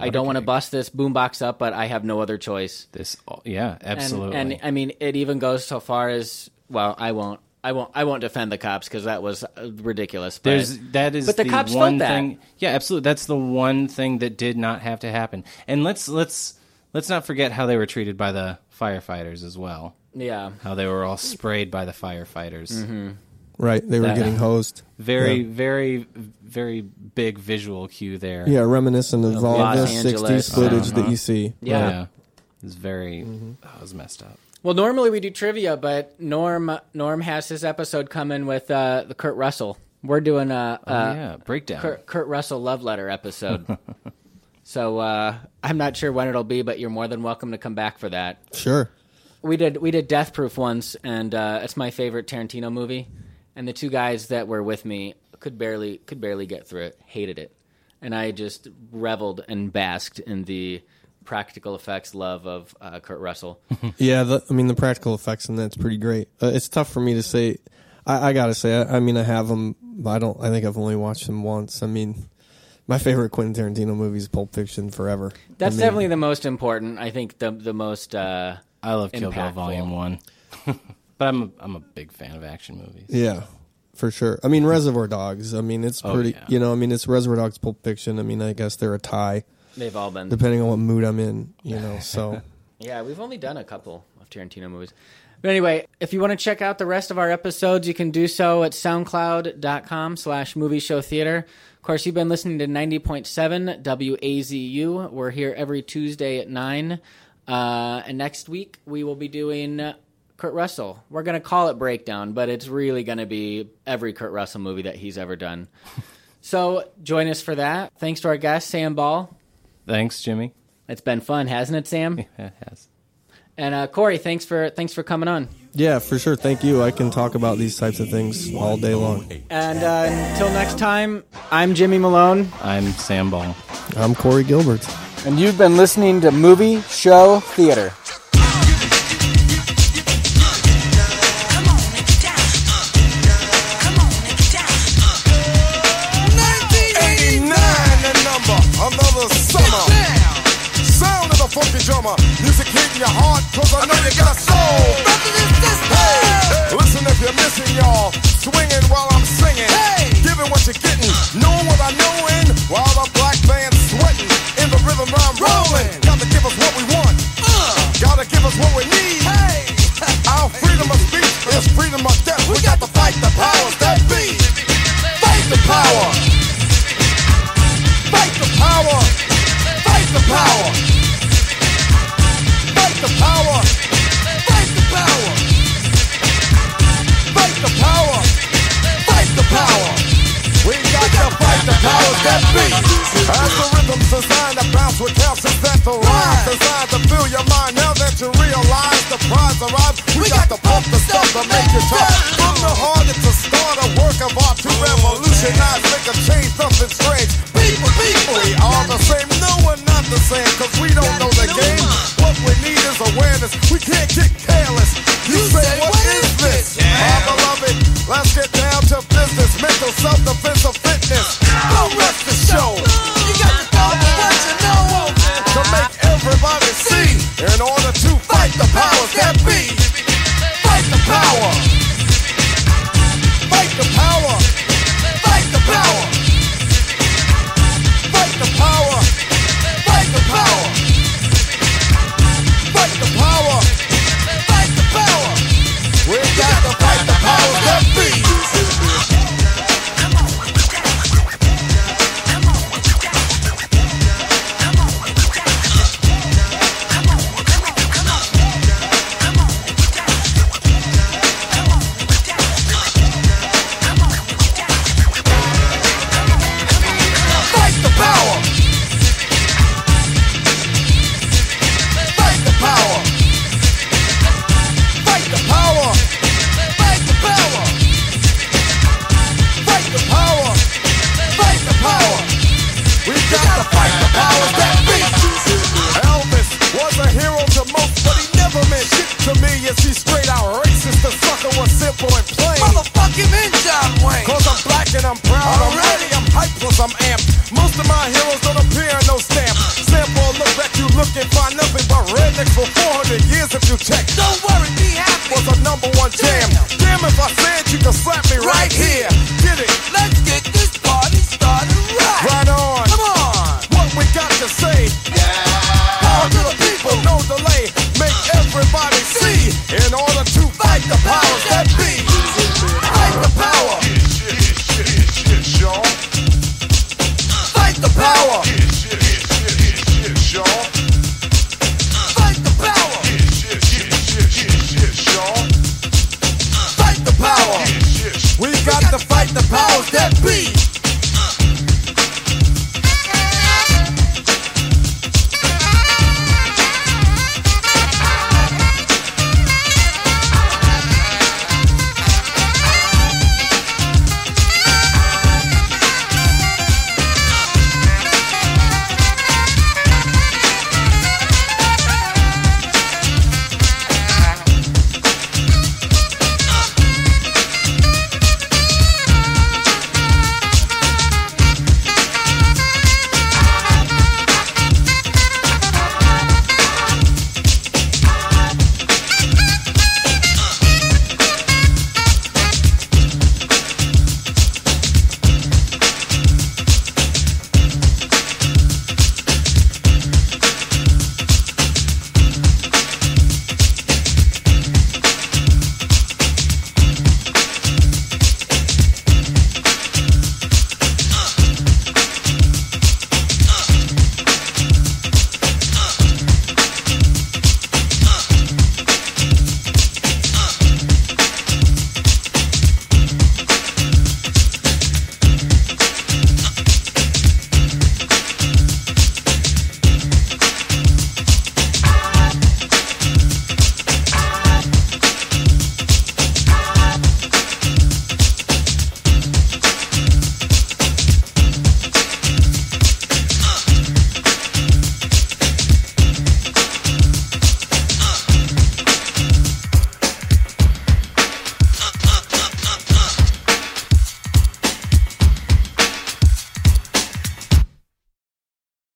I don't want to bust this boombox up, but I have no other choice. This, yeah, absolutely. And, and I mean, it even goes so far as well. I won't, I won't, I won't defend the cops because that was ridiculous. But, There's, that is, but the, the cops felt that. Thing, yeah, absolutely. That's the one thing that did not have to happen. And let's let's let's not forget how they were treated by the firefighters as well. Yeah, how they were all sprayed by the firefighters. Mm-hmm. Right, they were that, getting hosed. Very, yeah. very, very big visual cue there. Yeah, reminiscent of all of this sixties footage uh-huh. that you see. Yeah. Right. yeah. It's very, mm-hmm. oh, it was messed up. Well, normally we do trivia, but Norm Norm has his episode coming with uh, the Kurt Russell. We're doing a, a oh, yeah. breakdown. Kurt, Kurt Russell love letter episode. so uh, I'm not sure when it'll be, but you're more than welcome to come back for that. Sure. We did, we did Death Proof once, and uh, it's my favorite Tarantino movie. And the two guys that were with me could barely could barely get through it, hated it. And I just reveled and basked in the practical effects love of uh, Kurt Russell. yeah, the, I mean, the practical effects in that's pretty great. Uh, it's tough for me to say. I, I got to say, I, I mean, I have them. I, don't, I think I've only watched them once. I mean, my favorite Quentin Tarantino movie is Pulp Fiction forever. That's I mean, definitely the most important. I think the, the most uh, I love Kill Bill Volume one. But I'm a, I'm a big fan of action movies. Yeah, for sure. I mean, Reservoir Dogs. I mean, it's pretty, oh, yeah. you know, I mean, it's Reservoir Dogs, Pulp Fiction. I mean, I guess they're a tie. They've all been. Depending on what mood I'm in, you know, so. yeah, we've only done a couple of Tarantino movies. But anyway, if you want to check out the rest of our episodes, you can do so at soundcloud.com slash movie show theater. Of course, you've been listening to ninety point seven W A Z U. We're here every Tuesday at nine. Uh, and next week, we will be doing Kurt Russell. We're going to call it Breakdown, but it's really going to be every Kurt Russell movie that he's ever done. So join us for that. Thanks to our guest, Sam Ball. Thanks, Jimmy. It's been fun, hasn't it, Sam? Yeah, it has. And uh, Corey, thanks for thanks for coming on. Yeah, for sure. Thank you. I can talk about these types of things all day long. And uh, until next time, I'm Jimmy Malone. I'm Sam Ball. I'm Corey Gilbert. And you've been listening to Movie Show Theater. Music hitting your heart, cause I know you got a soul. Hey, listen if you're missing, y'all. Swinging while I'm singing. Hey, giving what you're getting. Knowing what I know in. While the black band's sweating. In the rhythm I'm rolling. Gotta give us what we want. Uh, Gotta give us what we need. Hey, our freedom of speech is freedom of death. We got to fight the powers that be. Fight the power. Fight the power. Fight the power. Fight the power! Fight the power! Fight the power! Fight the power! We got to fight the powers that be! As the rhythm's designed to bounce with calcidental rhymes, designed to fill your mind now that you realize the prize arrives. We got to pump the stuff to make you tough. From the heart, it's a start, a work of art to revolutionize, make a change, something strange. People, people, we all the same. No, we're not the same, cause we don't know the game. What we need is awareness. We can't get careless. You, you say, say, what is this? My beloved, let's get down to business. Mental self-defense of fitness. Don't rest the show. You got to follow what you know. Dunkirk can find nothing but rednecks for four hundred years if you check. Don't worry, be happy. Was a number one jam. Damn, damn if I said you could slap me right, right here.